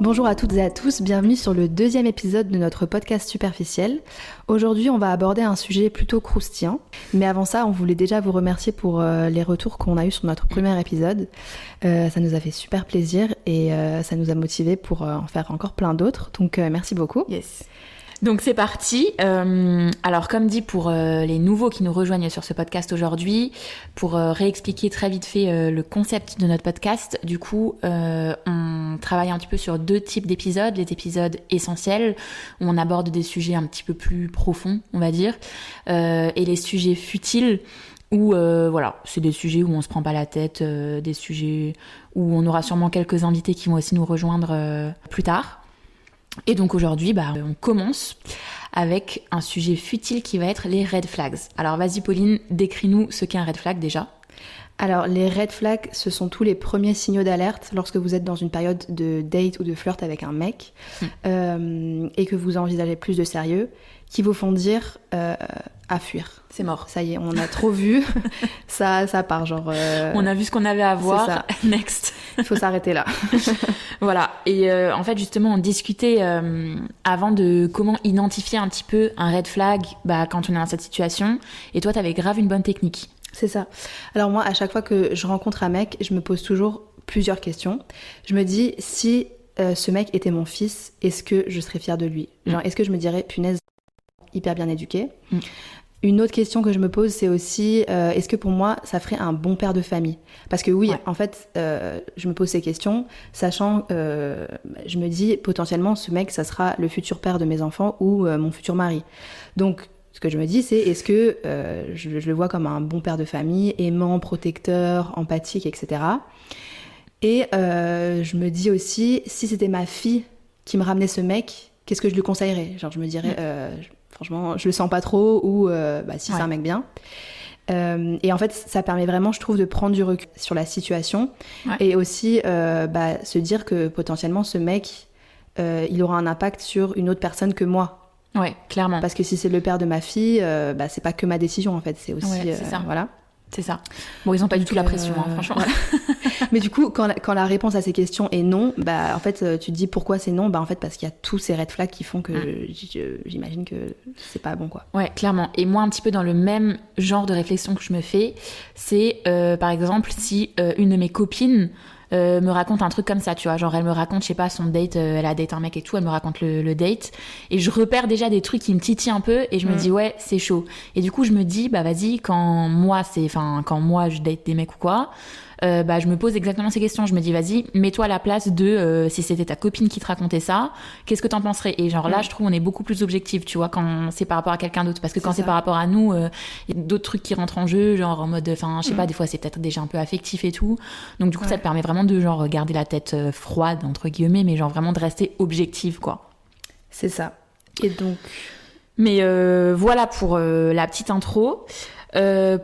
Bonjour à toutes et à tous, bienvenue sur le deuxième épisode de notre podcast Superficiel. Aujourd'hui, on va aborder un sujet plutôt croustillant, mais avant ça, on voulait déjà vous remercier pour les retours qu'on a eus sur notre premier épisode. Ça nous a fait super plaisir et ça nous a motivés pour en faire encore plein d'autres, donc merci beaucoup. Yes. Donc c'est parti. Alors comme dit pour les nouveaux qui nous rejoignent sur ce podcast aujourd'hui, pour réexpliquer très vite fait le concept de notre podcast, du coup on travaille un petit peu sur deux types d'épisodes, les épisodes essentiels où on aborde des sujets un petit peu plus profonds, on va dire, et les sujets futiles où voilà, c'est des sujets où on se prend pas la tête, des sujets où on aura sûrement quelques invités qui vont aussi nous rejoindre plus tard. Et donc aujourd'hui, on commence avec un sujet futile qui va être les red flags. Alors vas-y Pauline, décris-nous ce qu'est un red flag déjà. Alors les red flags, ce sont tous les premiers signaux d'alerte lorsque vous êtes dans une période de date ou de flirt avec un mec et que vous envisagez plus de sérieux, qui vous font dire à fuir. C'est mort. Ça y est, on a trop vu, ça part genre... On a vu ce qu'on avait à voir, c'est ça. Next. Il faut s'arrêter là. Voilà, et en fait justement on discutait avant de comment identifier un petit peu un red flag quand on est dans cette situation, et toi t'avais grave une bonne technique. C'est ça. Alors moi à chaque fois que je rencontre un mec, je me pose toujours plusieurs questions. Je me dis si ce mec était mon fils, est-ce que je serais fière de lui ? Genre est-ce que je me dirais punaise, hyper bien éduqué ? Une autre question que je me pose, c'est aussi est-ce que pour moi, ça ferait un bon père de famille ? Parce que oui, en fait, je me pose ces questions, sachant, je me dis potentiellement, ce mec, ça sera le futur père de mes enfants ou mon futur mari. Donc, ce que je me dis, c'est est-ce que je le vois comme un bon père de famille, aimant, protecteur, empathique, etc. Et je me dis aussi, si c'était ma fille qui me ramenait ce mec, qu'est-ce que je lui conseillerais ? Genre, je me dirais... Franchement, je le sens pas trop ou si c'est un mec bien. Et en fait, ça permet vraiment, je trouve, de prendre du recul sur la situation et aussi se dire que potentiellement, ce mec, il aura un impact sur une autre personne que moi. Ouais, clairement. Parce que si c'est le père de ma fille, c'est pas que ma décision en fait, c'est aussi c'est ça. Voilà. C'est ça. Bon, ils ont pas du tout la pression, hein, franchement. Ouais. Mais du coup, quand la réponse à ces questions est non, en fait, tu te dis pourquoi c'est non ? En fait, parce qu'il y a tous ces red flags qui font que j'imagine que c'est pas bon, quoi. Ouais, clairement. Et moi, un petit peu dans le même genre de réflexion que je me fais, c'est par exemple si une de mes copines me raconte un truc comme ça, tu vois, genre elle me raconte, je sais pas, son date, elle a date un mec et tout, elle me raconte le date, et je repère déjà des trucs qui me titillent un peu, et je me dis ouais, c'est chaud. Et du coup je me dis vas-y, quand moi je date des mecs ou quoi, je me pose exactement ces questions. Je me dis vas-y, mets-toi à la place de si c'était ta copine qui te racontait ça, qu'est-ce que t'en penserais ? Et genre là je trouve on est beaucoup plus objectif, tu vois, quand c'est par rapport à quelqu'un d'autre, parce que quand c'est par rapport à nous, il y a d'autres trucs qui rentrent en jeu, genre en mode je sais pas, des fois c'est peut-être déjà un peu affectif et tout. Donc du coup ça te permet vraiment de genre garder la tête froide entre guillemets, mais genre vraiment de rester objectif, quoi. C'est ça. Et donc mais voilà pour la petite intro.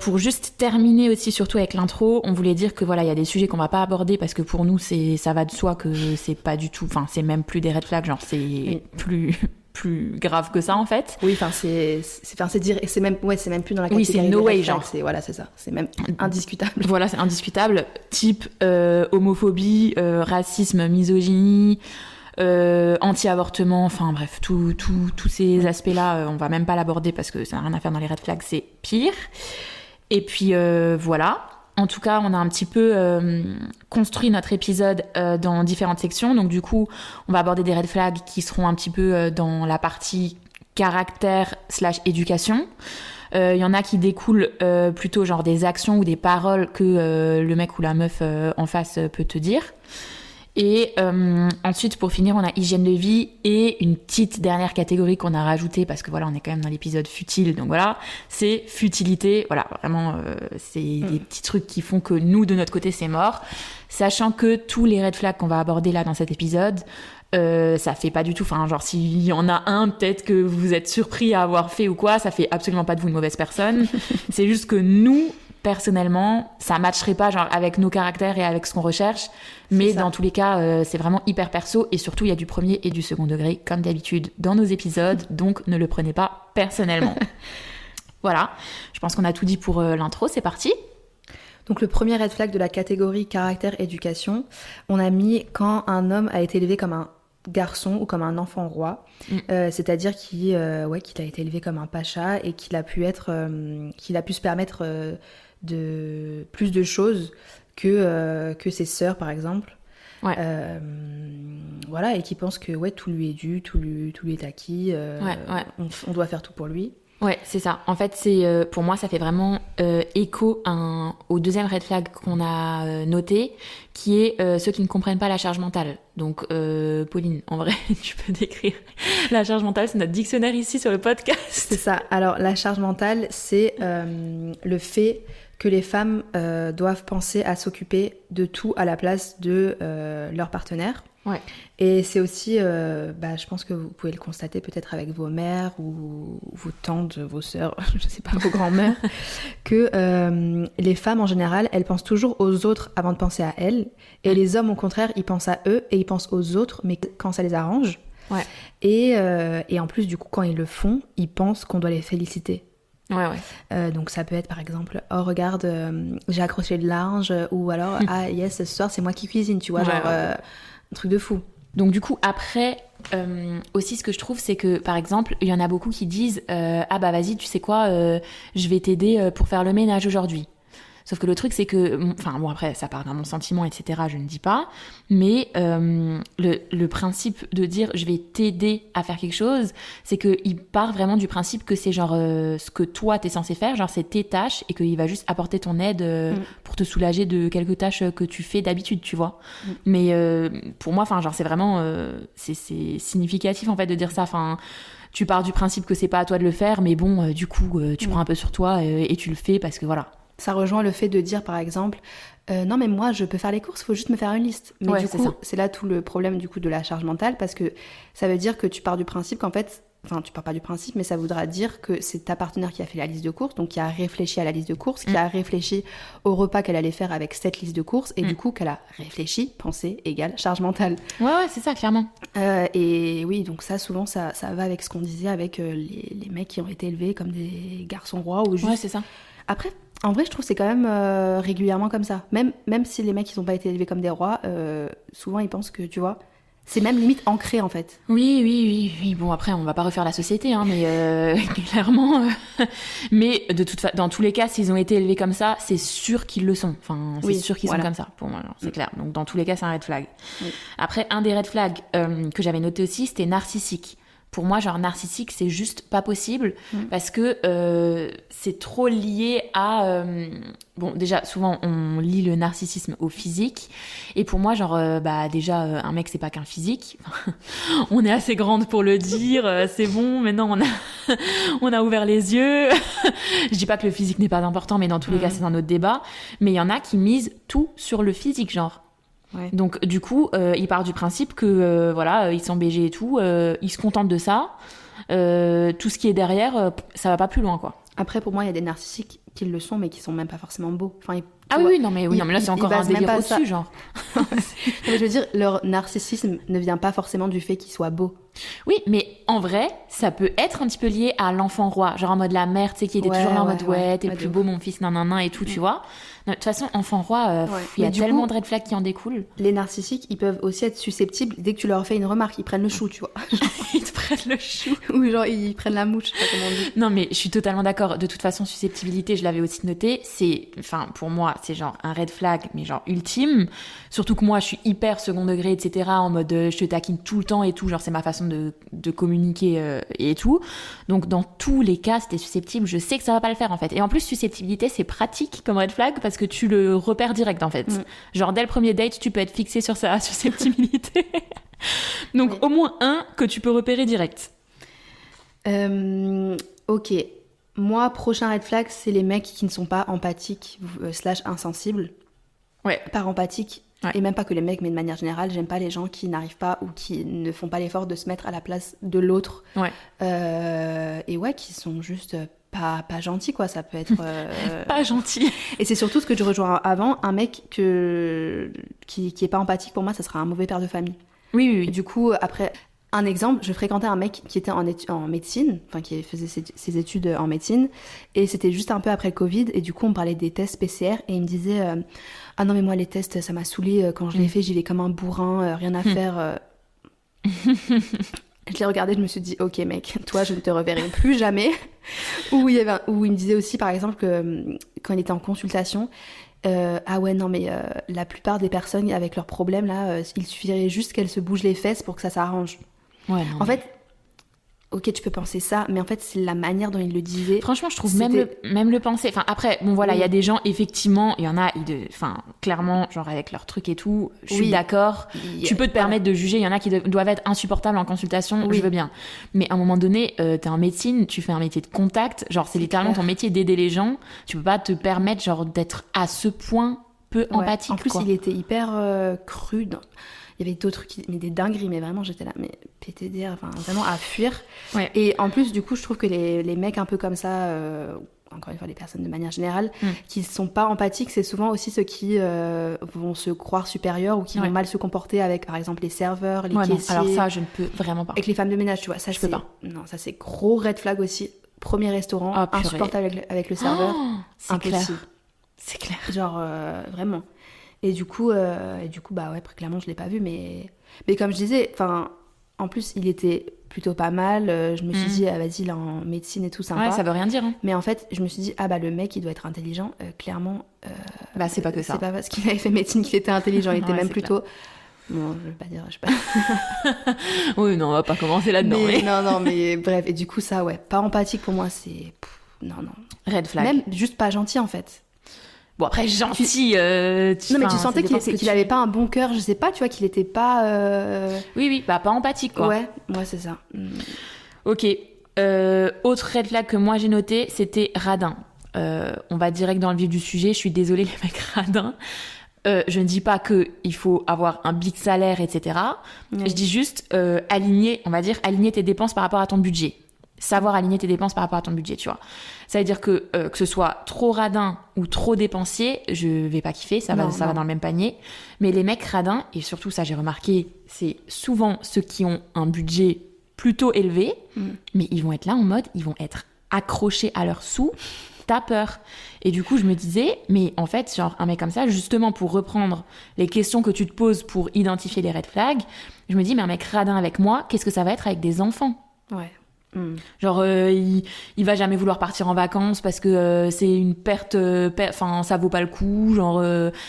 Pour juste terminer aussi, surtout avec l'intro, on voulait dire que voilà, il y a des sujets qu'on va pas aborder parce que pour nous ça va de soi que c'est pas du tout, enfin c'est même plus des red flags, genre c'est plus grave que ça en fait. Oui, enfin c'est même c'est même plus dans la catégorie. Oui, c'est no way, genre c'est voilà, c'est ça, c'est même indiscutable. Voilà, c'est indiscutable, type homophobie, racisme, misogynie, anti-avortement, enfin bref, tous ces aspects-là, on va même pas l'aborder parce que ça n'a rien à faire dans les red flags, c'est pire. Et puis voilà. En tout cas, on a un petit peu construit notre épisode dans différentes sections. Donc du coup, on va aborder des red flags qui seront un petit peu dans la partie caractère/éducation. Il y en a qui découlent plutôt genre des actions ou des paroles que le mec ou la meuf en face peut te dire. Et ensuite, pour finir, on a hygiène de vie et une petite dernière catégorie qu'on a rajoutée parce que voilà, on est quand même dans l'épisode futile. Donc voilà, c'est futilité. Voilà, vraiment, c'est des petits trucs qui font que nous, de notre côté, c'est mort. Sachant que tous les red flags qu'on va aborder là dans cet épisode, ça fait pas du tout. Enfin, genre, s'il y en a un, peut-être que vous êtes surpris à avoir fait ou quoi, ça fait absolument pas de vous une mauvaise personne. C'est juste que nous... personnellement, ça matcherait pas genre avec nos caractères et avec ce qu'on recherche, mais dans tous les cas, c'est vraiment hyper perso et surtout il y a du premier et du second degré comme d'habitude dans nos épisodes, donc ne le prenez pas personnellement. Voilà, je pense qu'on a tout dit pour l'intro, c'est parti. Donc le premier red flag de la catégorie caractère éducation, on a mis quand un homme a été élevé comme un garçon ou comme un enfant roi, c'est-à-dire qu'il a été élevé comme un pacha et qu'il a pu se permettre de plus de choses que ses sœurs par exemple. Ouais. Voilà, et qui pense que ouais, tout lui est dû, tout lui est acquis, ouais. On doit faire tout pour lui. Ouais, c'est ça. En fait, pour moi, ça fait vraiment écho au deuxième red flag qu'on a noté, qui est ceux qui ne comprennent pas la charge mentale. Donc, Pauline, en vrai, tu peux décrire la charge mentale, c'est notre dictionnaire ici sur le podcast. C'est ça. Alors, la charge mentale, c'est le fait que les femmes doivent penser à s'occuper de tout à la place de leur partenaire. Ouais. Et c'est aussi, je pense que vous pouvez le constater peut-être avec vos mères ou vos tantes, vos sœurs, je sais pas, vos grands-mères, que les femmes en général, elles pensent toujours aux autres avant de penser à elles. Et les hommes, au contraire, ils pensent à eux et ils pensent aux autres, mais quand ça les arrange. Ouais. Et en plus, du coup, quand ils le font, ils pensent qu'on doit les féliciter. Ouais. Donc ça peut être par exemple « Oh regarde, j'ai accroché le linge » ou alors « Ah yes, ce soir c'est moi qui cuisine », tu vois, ouais, genre un truc de fou. Donc du coup après, aussi ce que je trouve c'est que par exemple, il y en a beaucoup qui disent « Ah bah vas-y, tu sais quoi, je vais t'aider pour faire le ménage aujourd'hui ». Sauf que le truc c'est que, enfin bon après ça part d'un bon sentiment etc, je ne dis pas, mais le principe de dire je vais t'aider à faire quelque chose, c'est qu'il part vraiment du principe que c'est genre ce que toi t'es censé faire, genre c'est tes tâches et qu'il va juste apporter ton aide pour te soulager de quelques tâches que tu fais d'habitude, tu vois. Mais pour moi enfin genre c'est vraiment, c'est significatif en fait de dire ça, enfin... Tu pars du principe que c'est pas à toi de le faire, mais bon, du coup, tu prends un peu sur toi et tu le fais parce que voilà. Ça rejoint le fait de dire, par exemple, non mais moi, je peux faire les courses, faut juste me faire une liste. Mais ouais, du coup, c'est là tout le problème du coup de la charge mentale, parce que ça veut dire que tu pars du principe qu'en fait, enfin, tu pars pas du principe, mais ça voudra dire que c'est ta partenaire qui a fait la liste de courses, donc qui a réfléchi à la liste de courses, qui a réfléchi au repas qu'elle allait faire avec cette liste de courses, et du coup, qu'elle a réfléchi, pensée égale charge mentale. Ouais, c'est ça, clairement. Et oui, donc ça, souvent, ça va avec ce qu'on disait, avec les mecs qui ont été élevés comme des garçons rois ou juste... Ouais, c'est ça. Après... En vrai, je trouve que c'est quand même régulièrement comme ça. Même si les mecs, ils n'ont pas été élevés comme des rois, souvent, ils pensent que, tu vois, c'est même limite ancré, en fait. Oui. Bon, après, on ne va pas refaire la société, hein, mais clairement... Mais dans tous les cas, s'ils ont été élevés comme ça, c'est sûr qu'ils le sont. Enfin, c'est sûr qu'ils sont comme ça, pour moi, genre, c'est clair. Donc, dans tous les cas, c'est un red flag. Oui. Après, un des red flags que j'avais noté aussi, c'était narcissique. Pour moi, genre narcissique, c'est juste pas possible parce que c'est trop lié à... Bon, déjà, souvent, on lie le narcissisme au physique. Et pour moi, genre, un mec, c'est pas qu'un physique. On est assez grande pour le dire. C'est bon, maintenant, on a ouvert les yeux. Je dis pas que le physique n'est pas important, mais dans tous les cas, c'est un autre débat. Mais il y en a qui misent tout sur le physique, genre. Ouais. Donc du coup, il part du principe que ils sont BG et tout, ils se contentent de ça. Tout ce qui est derrière, ça va pas plus loin quoi. Après pour moi, il y a des narcissiques qui le sont mais qui sont même pas forcément beaux. Enfin, mais là c'est encore un délire au-dessus genre. Je veux dire, leur narcissisme ne vient pas forcément du fait qu'ils soient beaux. Oui, mais en vrai, ça peut être un petit peu lié à l'enfant roi, genre en mode la mère, tu sais, qui était toujours là en mode t'es le plus beau mon fils, nanana et tout, tu vois. De toute façon, enfant roi, il y a tellement de red flags qui en découlent. Les narcissiques, ils peuvent aussi être susceptibles dès que tu leur fais une remarque, ils prennent le chou, tu vois. Ils te prennent le chou. Ou genre ils prennent la mouche, je sais pas comment on dit. Non mais je suis totalement d'accord. De toute façon, susceptibilité, je l'avais aussi noté, c'est, enfin pour moi, c'est genre un red flag, mais genre ultime. Surtout que moi, je suis hyper second degré, etc. En mode je te taquine tout le temps et tout, genre c'est ma façon de communiquer et tout. Donc dans tous les cas, si t'es susceptible, je sais que ça va pas le faire en fait. Et en plus, susceptibilité, c'est pratique comme red flag parce que tu le repères direct en fait. Genre dès le premier date, tu peux être fixé sur sa susceptibilité. Donc au moins un que tu peux repérer direct. Ok. Moi, prochain red flag, c'est les mecs qui ne sont pas empathiques / insensibles. Ouais. Par empathique. Ouais. Et même pas que les mecs, mais de manière générale, j'aime pas les gens qui n'arrivent pas ou qui ne font pas l'effort de se mettre à la place de l'autre. Ouais. Qui sont juste pas gentils, quoi. Ça peut être... pas gentils. Et c'est surtout ce que je rejoins avant. Un mec qui est pas empathique, pour moi, ça sera un mauvais père de famille. Oui. Du coup, après... Un exemple, je fréquentais un mec qui était en médecine, enfin qui faisait ses études en médecine, et c'était juste un peu après le Covid, et du coup on parlait des tests PCR, et il me disait « Ah non mais moi les tests ça m'a saoulé, quand je les fais j'y vais comme un bourrin, rien à faire ». Je l'ai regardé, je me suis dit, ok mec, toi je ne te reverrai plus jamais. Où il me disait aussi par exemple que quand il était en consultation, ah ouais non mais la plupart des personnes avec leurs problèmes là, il suffirait juste qu'elles se bougent les fesses pour que ça s'arrange. Ouais, non, en fait, ok tu peux penser ça, mais en fait c'est la manière dont il le disait. Franchement je trouve même le penser, enfin après bon voilà il y a des gens effectivement, il y en a, enfin clairement genre avec leurs trucs et tout, je suis d'accord, tu peux te permettre de juger, il y en a qui doivent être insupportables en consultation, je veux bien. Mais à un moment donné, t'es en médecine, tu fais un métier de contact, genre c'est littéralement ton métier d'aider les gens, tu peux pas te permettre genre d'être à ce point peu empathique. En plus il était hyper cru dans... Il y avait d'autres trucs, mais des dingueries, mais vraiment j'étais là, mais PTDR, enfin vraiment à fuir. Ouais. Et en plus, du coup, je trouve que les mecs un peu comme ça, encore une fois, les personnes de manière générale, qui ne sont pas empathiques, c'est souvent aussi ceux qui vont se croire supérieurs ou qui vont mal se comporter avec, par exemple, les serveurs, les caissiers. Non. Alors ça, je ne peux vraiment pas. Avec les femmes de ménage, tu vois, ça je peux pas. Non, ça c'est gros red flag aussi. Premier restaurant, insupportable avec le serveur. C'est impossible. Clair. C'est clair. Genre, vraiment. Et du coup, bah ouais, clairement, je l'ai pas vu, mais comme je disais, enfin, en plus, il était plutôt pas mal. Je me suis dit, ah, vas-y, il est en médecine et tout, sympa. Ouais, ça veut rien dire. Hein. Mais en fait, je me suis dit, ah bah le mec, il doit être intelligent. Clairement, bah c'est pas que ça. C'est pas parce qu'il avait fait médecine qu'il était intelligent. Il était même plutôt. Clair. Bon, je vais pas dire, je sais pas. Oui, non, on va pas commencer là-dedans. Mais... non, mais bref. Et du coup, ça, ouais, pas empathique pour moi, c'est non. Red flag. Même juste pas gentil en fait. Bon, après, gentil... non, mais tu sentais qu'il avait pas un bon cœur, je sais pas, tu vois, qu'il était pas... Oui, bah pas empathique, quoi. Ouais, c'est ça. Ok. Autre red flag que moi, j'ai noté, c'était radin. On va direct dans le vif du sujet, je suis désolée, les mecs radins. Je ne dis pas qu'il faut avoir un big salaire, etc. Je dis juste aligner tes dépenses par rapport à ton budget. Savoir aligner tes dépenses par rapport à ton budget, tu vois. Ça veut dire que ce soit trop radin ou trop dépensier, je vais pas kiffer, ça va dans le même panier. Mais les mecs radins, et surtout ça j'ai remarqué, c'est souvent ceux qui ont un budget plutôt élevé, mais ils vont être là en mode, ils vont être accrochés à leurs sous, t'as peur. Et du coup je me disais, mais en fait genre un mec comme ça, justement pour reprendre les questions que tu te poses pour identifier les red flags, je me dis mais un mec radin avec moi, qu'est-ce que ça va être avec des enfants ? Ouais. Genre il va jamais vouloir partir en vacances parce que c'est une perte, ça vaut pas le coup, genre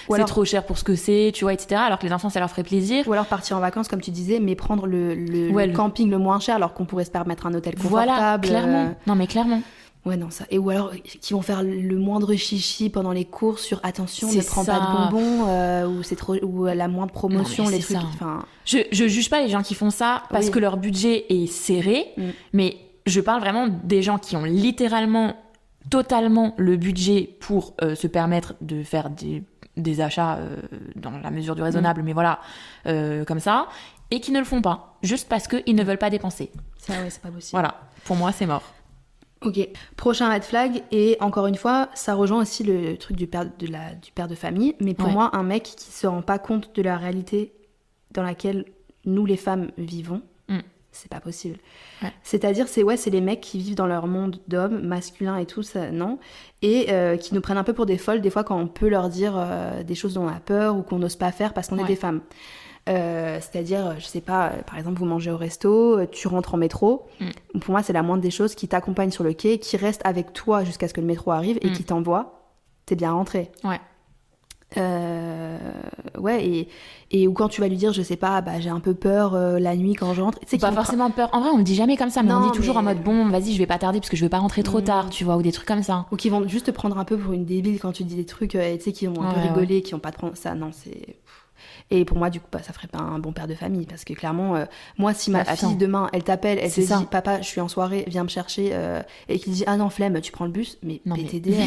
c'est trop cher pour ce que c'est, tu vois, etc. Alors que les enfants ça leur ferait plaisir. Ou alors partir en vacances comme tu disais, mais prendre le camping le moins cher alors qu'on pourrait se permettre un hôtel confortable. Voilà, clairement. Non mais clairement. Ouais, non, ça. Et ou alors, qui vont faire le moindre chichi pendant les courses sur attention, ne prends pas de bonbons, ou c'est trop, ou la moindre promotion, non, les trucs. Enfin, je juge pas les gens qui font ça parce que leur budget est serré, mais je parle vraiment des gens qui ont littéralement, totalement le budget pour se permettre de faire des achats dans la mesure du raisonnable, mais voilà, comme ça, et qui ne le font pas, juste parce qu'ils ne veulent pas dépenser. Ça, ouais, c'est pas possible. Voilà, pour moi, c'est mort. Ok, prochain red flag, et encore une fois, ça rejoint aussi le truc du père de famille, mais pour moi, un mec qui se rend pas compte de la réalité dans laquelle nous les femmes vivons, c'est pas possible. Ouais. C'est-à-dire, c'est les mecs qui vivent dans leur monde d'hommes, masculins et tout, ça, non, et qui nous prennent un peu pour des folles, des fois quand on peut leur dire des choses dont on a peur ou qu'on n'ose pas faire parce qu'on est des femmes. C'est-à-dire, je sais pas, par exemple, vous mangez au resto, tu rentres en métro. Pour moi, c'est la moindre des choses, qui t'accompagne sur le quai, qui reste avec toi jusqu'à ce que le métro arrive et qui t'envoie. T'es bien rentré. Ouais. Et ou quand tu vas lui dire, je sais pas, bah j'ai un peu peur la nuit quand je rentre. C'est pas forcément peur. En vrai, on le dit jamais comme ça, mais on dit toujours en mode bon, vas-y, je vais pas tarder parce que je veux pas rentrer trop tard, tu vois, ou des trucs comme ça. Ou qui vont juste te prendre un peu pour une débile quand tu dis des trucs, tu sais, qui vont un peu rigoler, qui vont pas te prendre ça. Non, c'est. Et pour moi, du coup, ça ferait pas un bon père de famille parce que clairement, moi, si ma fille demain, elle t'appelle, elle te dit papa, je suis en soirée, viens me chercher, et qu'il dit ah non, flemme, tu prends le bus, mais PTDR.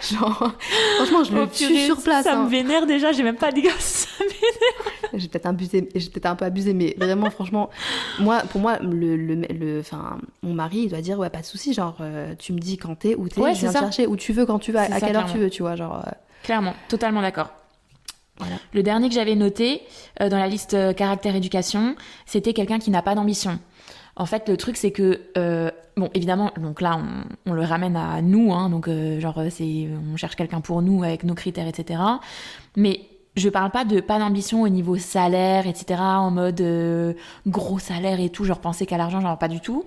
Genre, franchement, je le tue sur place. Ça me vénère déjà, j'ai même pas dit que ça m'énerve. J'ai peut-être un peu abusé, mais vraiment, franchement, pour moi, mon mari, il doit dire ouais, pas de souci, genre, tu me dis quand t'es, où t'es, je viens te chercher, où tu veux, quand tu veux, à quelle heure tu veux, tu vois, genre. Clairement, totalement d'accord. Voilà. Le dernier que j'avais noté dans la liste caractère éducation, c'était quelqu'un qui n'a pas d'ambition. En fait, le truc, c'est que... bon, évidemment, donc là, on le ramène à nous, hein, donc genre, on cherche quelqu'un pour nous avec nos critères, etc. Mais Je parle pas de pas d'ambition au niveau salaire, etc. En mode gros salaire et tout, genre penser qu'à l'argent, genre pas du tout.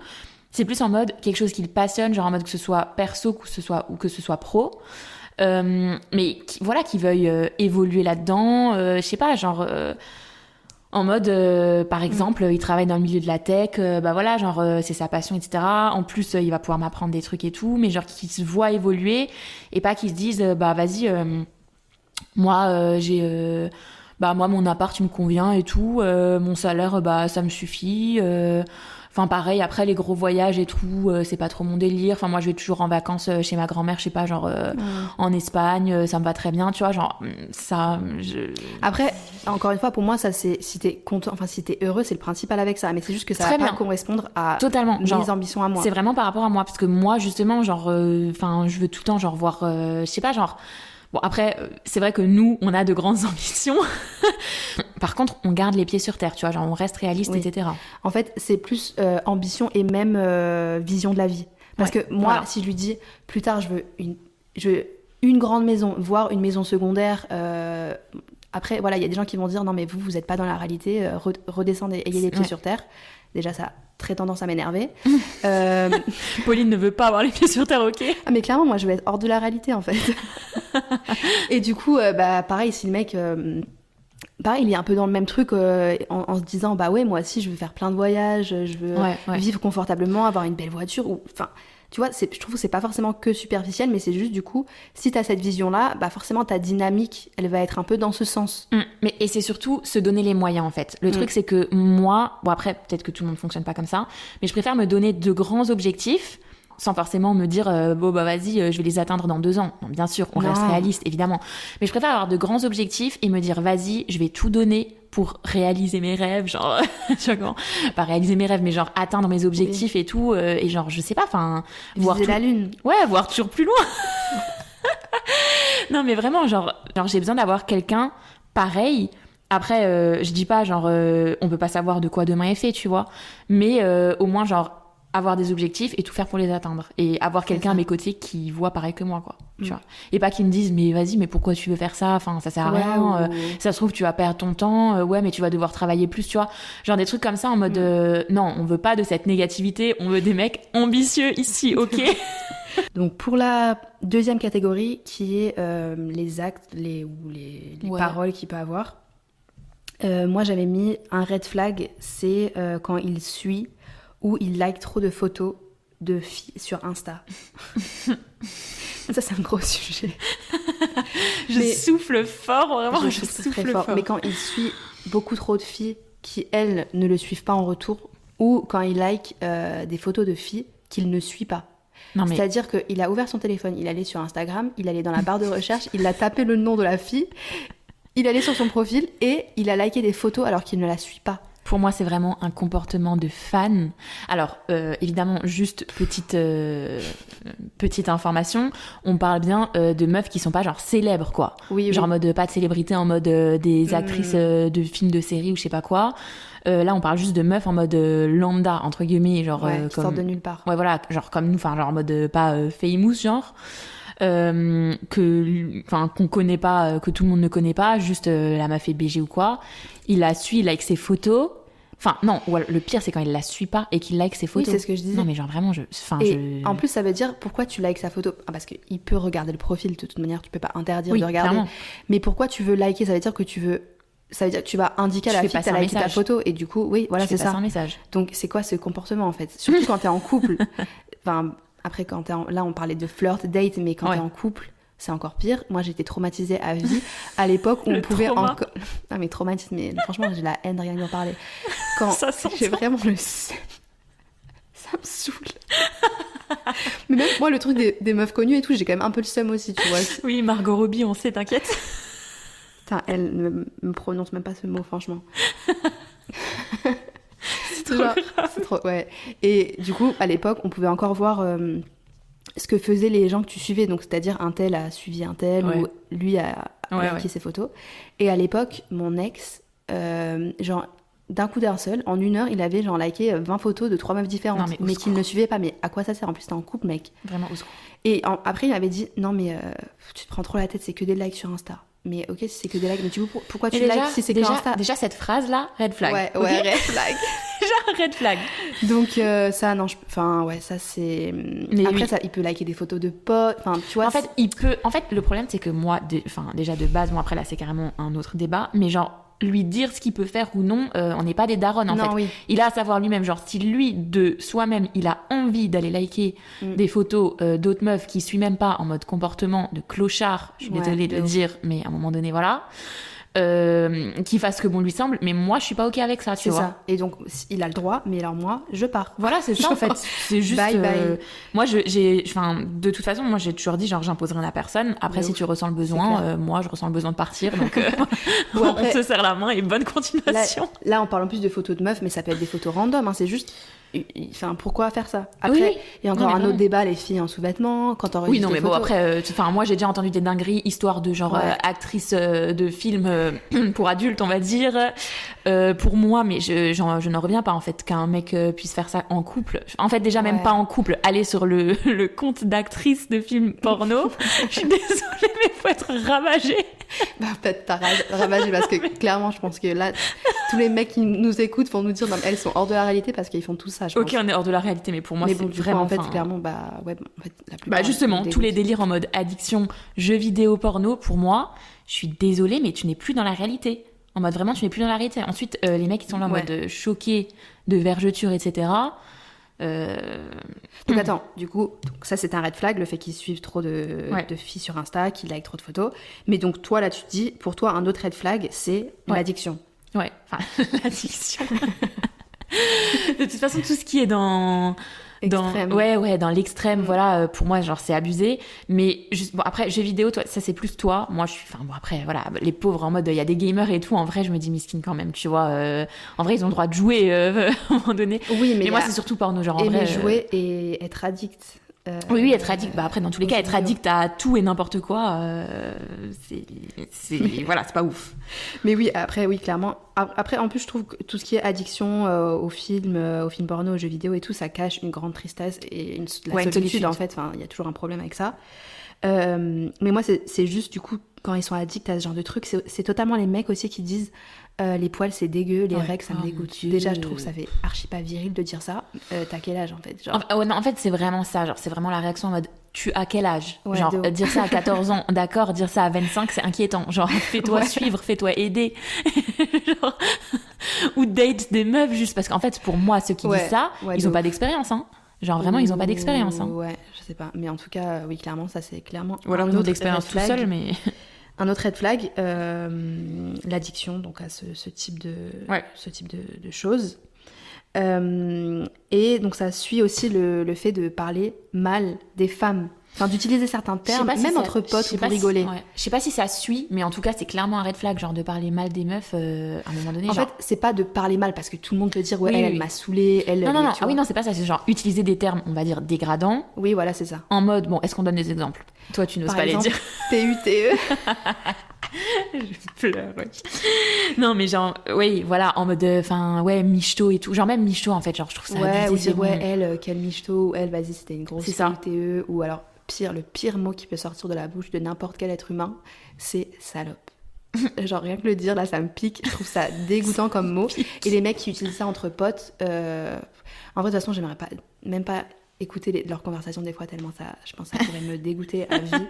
C'est plus en mode quelque chose qui le passionne, genre en mode que ce soit perso, que ce soit, ou que ce soit pro. Mais qui, voilà, qui veuille évoluer là-dedans. Je sais pas, genre... En mode, par exemple, il travaille dans le milieu de la tech, bah voilà, genre c'est sa passion, etc. En plus, il va pouvoir m'apprendre des trucs et tout, mais genre qu'il se voit évoluer et pas qu'il se dise, bah vas-y, moi j'ai, bah moi mon appart il me convient et tout, mon salaire bah ça me suffit. Enfin pareil, après les gros voyages et tout, c'est pas trop mon délire. Enfin moi je vais toujours en vacances chez ma grand-mère, je sais pas, genre en Espagne, ça me va très bien, tu vois, genre ça. Après. Encore une fois, pour moi, ça c'est si t'es content, enfin si t'es heureux, c'est le principal avec ça. Mais c'est juste que ça va pas correspondre à mes ambitions à moi. C'est vraiment par rapport à moi, parce que moi justement, genre, enfin, je veux tout le temps genre voir, je sais pas, genre. Bon après, c'est vrai que nous, on a de grandes ambitions. Par contre, on garde les pieds sur terre, tu vois, genre on reste réaliste, oui. etc. En fait, c'est plus ambition et même vision de la vie. Parce que moi, voilà. si je lui dis plus tard, je veux une grande maison, voire une maison secondaire. Après, voilà, il y a des gens qui vont dire « Non, mais vous n'êtes pas dans la réalité, redescendez, ayez les pieds sur terre. » Déjà, ça a très tendance à m'énerver. Pauline ne veut pas avoir les pieds sur terre, ok. Ah, mais clairement, moi, je vais être hors de la réalité, en fait. Et du coup, bah, pareil, si le mec... Pareil, il est un peu dans le même truc en se disant « Bah ouais, moi aussi, je veux faire plein de voyages, je veux vivre confortablement, avoir une belle voiture. » ou enfin. Tu vois, je trouve que c'est pas forcément que superficiel, mais c'est juste, du coup, si t'as cette vision-là, bah forcément, ta dynamique, elle va être un peu dans ce sens. Et c'est surtout se donner les moyens, en fait. Le truc, c'est que moi... Bon, après, peut-être que tout le monde fonctionne pas comme ça, mais je préfère me donner de grands objectifs sans forcément me dire « Bon, bah vas-y, je vais les atteindre dans 2 ans. » Non, bien sûr, on reste réaliste, évidemment. Mais je préfère avoir de grands objectifs et me dire « Vas-y, je vais tout donner pour réaliser mes rêves. » Genre, tu vois comment ? Pas réaliser mes rêves, mais genre atteindre mes objectifs et tout. Et genre, je sais pas, enfin... Viser la lune. Ouais, voir toujours plus loin. Non, mais vraiment, genre j'ai besoin d'avoir quelqu'un pareil. Après, je dis pas, genre, on peut pas savoir de quoi demain est fait, tu vois. Mais au moins, genre... avoir des objectifs et tout faire pour les atteindre. Et avoir quelqu'un à mes côtés qui voit pareil que moi, quoi. Tu vois. Et pas qu'ils me disent, mais vas-y, mais pourquoi tu veux faire ça? Enfin, ça sert à rien. Ça se trouve, tu vas perdre ton temps. Ouais, mais tu vas devoir travailler plus, tu vois. Genre des trucs comme ça en mode, non, on veut pas de cette négativité. On veut des mecs ambitieux ici, ok? Donc, pour la deuxième catégorie, qui est les actes ou les paroles qu'il peut avoir, moi, j'avais mis un red flag, c'est quand il suit ou il like trop de photos de filles sur Insta. Ça, c'est un gros sujet. Souffle fort, vraiment. Je souffle très fort. Mais quand il suit beaucoup trop de filles qui, elles, ne le suivent pas en retour, ou quand il like des photos de filles qu'il ne suit pas. Non, mais... C'est-à-dire qu'il a ouvert son téléphone, il allait sur Instagram, il allait dans la barre de recherche, il a tapé le nom de la fille, il allait sur son profil et il a liké des photos alors qu'il ne la suit pas. Pour moi, c'est vraiment un comportement de fan. Alors, évidemment, juste petite information, on parle bien de meufs qui sont pas genre célèbres, quoi. Oui. Genre en mode pas de célébrité, en mode des actrices de films, de séries ou je sais pas quoi. Là, on parle juste de meufs en mode lambda, entre guillemets, genre qui sortent de nulle part. Ouais, voilà, genre comme nous, enfin genre en mode pas famous, genre. Qu'on connaît pas, que tout le monde ne connaît pas, juste la meuf est BG ou quoi, il la suit, il like ses photos, enfin non, le pire c'est quand il la suit pas et qu'il like ses photos. Oui, c'est ce que je disais. Non mais genre vraiment, en plus ça veut dire pourquoi tu likes sa photo, parce qu'il peut regarder le profil, de toute manière tu peux pas interdire de regarder, clairement. Mais pourquoi tu veux liker, ça veut dire que tu vas indiquer à la fille que t'as liké ta photo, et du coup, oui, voilà, c'est ça. Donc c'est quoi ce comportement en fait, surtout quand t'es en couple, enfin... Après, quand t'es là, on parlait de flirt, date, mais quand t'es en couple, c'est encore pire. Moi, j'étais traumatisée à vie à l'époque où on pouvait encore... Non, mais traumatisme, mais franchement, j'ai la haine de rien lui en parler. Quand j'ai vraiment le... Ça me saoule. Mais même moi, le truc des meufs connues et tout, j'ai quand même un peu le seum aussi, tu vois. Oui, Margot Robbie, on sait, t'inquiète. Putain, elle ne me prononce même pas ce mot, franchement. C'est trop grave. Et du coup, à l'époque, on pouvait encore voir ce que faisaient les gens que tu suivais. Donc, c'est-à-dire, un tel a suivi un tel ou lui a liké ses photos. Et à l'époque, mon ex, genre, d'un coup d'un seul, en 1 heure, il avait genre liké 20 photos de 3 meufs différentes. Non, mais qu'il ne suivait pas. Mais à quoi ça sert? En plus, t'es en couple, mec. Vraiment, au secours. Et après, il m'avait dit, non, mais tu te prends trop la tête, c'est que des likes sur Insta. mais ok, si c'est que des likes, mais du coup, pourquoi tu likes si c'est que Insta? Déjà, cette phrase-là, red flag. Ouais, okay, ouais, red flag. Déjà, red flag. Donc, ça, non, enfin, ouais, ça, c'est... Mais après, oui, ça, il peut liker des photos de potes, enfin, tu vois... En fait, il peut... En fait, le problème, c'est que moi, enfin, déjà, de base, bon, après, là, c'est carrément un autre débat, mais genre, lui dire ce qu'il peut faire ou non, on n'est pas des darons en fait. Oui. Il a à savoir lui-même, genre si lui de soi-même il a envie d'aller liker des photos d'autres meufs qui suit même pas en mode comportement de clochard, je suis désolée de le dire, mais à un moment donné voilà, qu'il fasse ce que bon lui semble, mais moi je suis pas ok avec ça, tu vois. C'est ça. Et donc il a le droit, mais alors moi je pars. Voilà, c'est ça en fait. C'est juste. Bye bye. Moi j'ai, enfin de toute façon moi j'ai toujours dit genre j'impose rien à personne. Après mais si tu ressens le besoin, moi je ressens le besoin de partir, donc bon, après, on se serre la main et bonne continuation. Là on parle en plus de photos de meufs, mais ça peut être des photos random, hein, c'est juste. Enfin, pourquoi faire ça? Après, il y a encore autre débat, les filles en sous-vêtements, quand on non, mais photos. Bon, après, enfin, moi j'ai déjà entendu des dingueries, histoire de genre actrice de film pour adultes, on va dire. Pour moi, mais je n'en reviens pas en fait qu'un mec puisse faire ça en couple. En fait, déjà, même pas en couple, aller sur le compte d'actrice de film porno. Je suis désolée, mais faut être ravagée. Bah, peut-être pas ravagée, parce que clairement, je pense que là, tous les mecs qui nous écoutent vont nous dire non, mais elles sont hors de la réalité parce qu'ils font tout ça. Ça, ok, on est hors de la réalité, mais pour moi, mais c'est bon, vraiment coup, en fait, clairement, en fait, la plupart. Bah justement, tous les délires en mode addiction, jeux vidéo, porno, pour moi, je suis désolée, mais tu n'es plus dans la réalité. En mode vraiment, tu n'es plus dans la réalité. Ensuite, les mecs, ils sont là en mode choqués de vergeture, etc. Donc attends, du coup, donc ça c'est un red flag, le fait qu'ils suivent trop de filles sur Insta, qu'ils likent trop de photos. Mais donc toi, là, tu te dis, pour toi, un autre red flag, c'est l'addiction. Ouais, enfin, l'addiction. De toute façon, tout ce qui est dans l'extrême, voilà, pour moi, genre, c'est abusé. Mais juste, bon, après, jeux vidéo, toi, ça, c'est plus toi. Moi, je suis, enfin, bon, après, voilà, les pauvres en mode, il y a des gamers et tout. En vrai, je me dis, miskin quand même, tu vois. En vrai, ils ont le droit de jouer, à un moment donné. Oui, mais moi, c'est surtout porno, genre, en vrai. Jouer et être addict. Oui, être addict. Bah, après, dans tous les cas, être addict à tout et n'importe quoi, voilà, c'est pas ouf. Mais oui, après, oui, clairement. Après, en plus, je trouve que tout ce qui est addiction aux films porno, aux jeux vidéo et tout, ça cache une grande tristesse et une solitude, en fait. Enfin, il y a toujours un problème avec ça. Mais moi, c'est juste, du coup, quand ils sont addicts à ce genre de trucs, c'est totalement les mecs aussi qui disent les poils c'est dégueu, les règles ça me dégoûte. Déjà je trouve que ça fait archi pas viril de dire ça. T'as quel âge en fait genre... en fait c'est vraiment ça, genre c'est vraiment la réaction en mode tu as quel âge, genre dire ça à 14 ans, d'accord, dire ça à 25 c'est inquiétant, genre fais-toi suivre, fais-toi aider, genre... ou date des meufs juste parce qu'en fait pour moi ceux qui disent ça ils ont pas d'expérience, hein. Genre vraiment ils ont pas d'expérience, hein. Ouais, je sais pas, mais en tout cas oui clairement ça c'est clairement. Ou alors nous d'expérience tout seul mais. Un autre red flag, l'addiction donc à ce type de choses. Et donc ça suit aussi le fait de parler mal des femmes. Enfin, d'utiliser certains termes, même entre potes, pour rigoler. Je sais pas si ça suit, mais en tout cas, c'est clairement un red flag, genre de parler mal des meufs à un moment donné. En fait, c'est pas de parler mal, parce que tout le monde peut dire, elle m'a saoulée, elle... Non, ah oui, non, c'est pas ça, c'est genre utiliser des termes, on va dire, dégradants. Oui, voilà, c'est ça. En mode, bon, est-ce qu'on donne des exemples ? Toi, tu n'oses pas les dire. T-U-T-E. Je pleure, non, mais genre, voilà, en mode, michto et tout. Genre, même michto, en fait, genre, je trouve ça abusé. Elle, quelle michto, elle, vas-y, c'était une grosse T-U-T-E, ou alors... Le pire mot qui peut sortir de la bouche de n'importe quel être humain, c'est salope. Genre rien que le dire, là ça me pique, je trouve ça dégoûtant comme mot. Et les mecs qui utilisent ça entre potes, en vrai de toute façon j'aimerais pas, même pas écouter leurs conversations des fois tellement ça, je pense que ça pourrait me dégoûter à vie.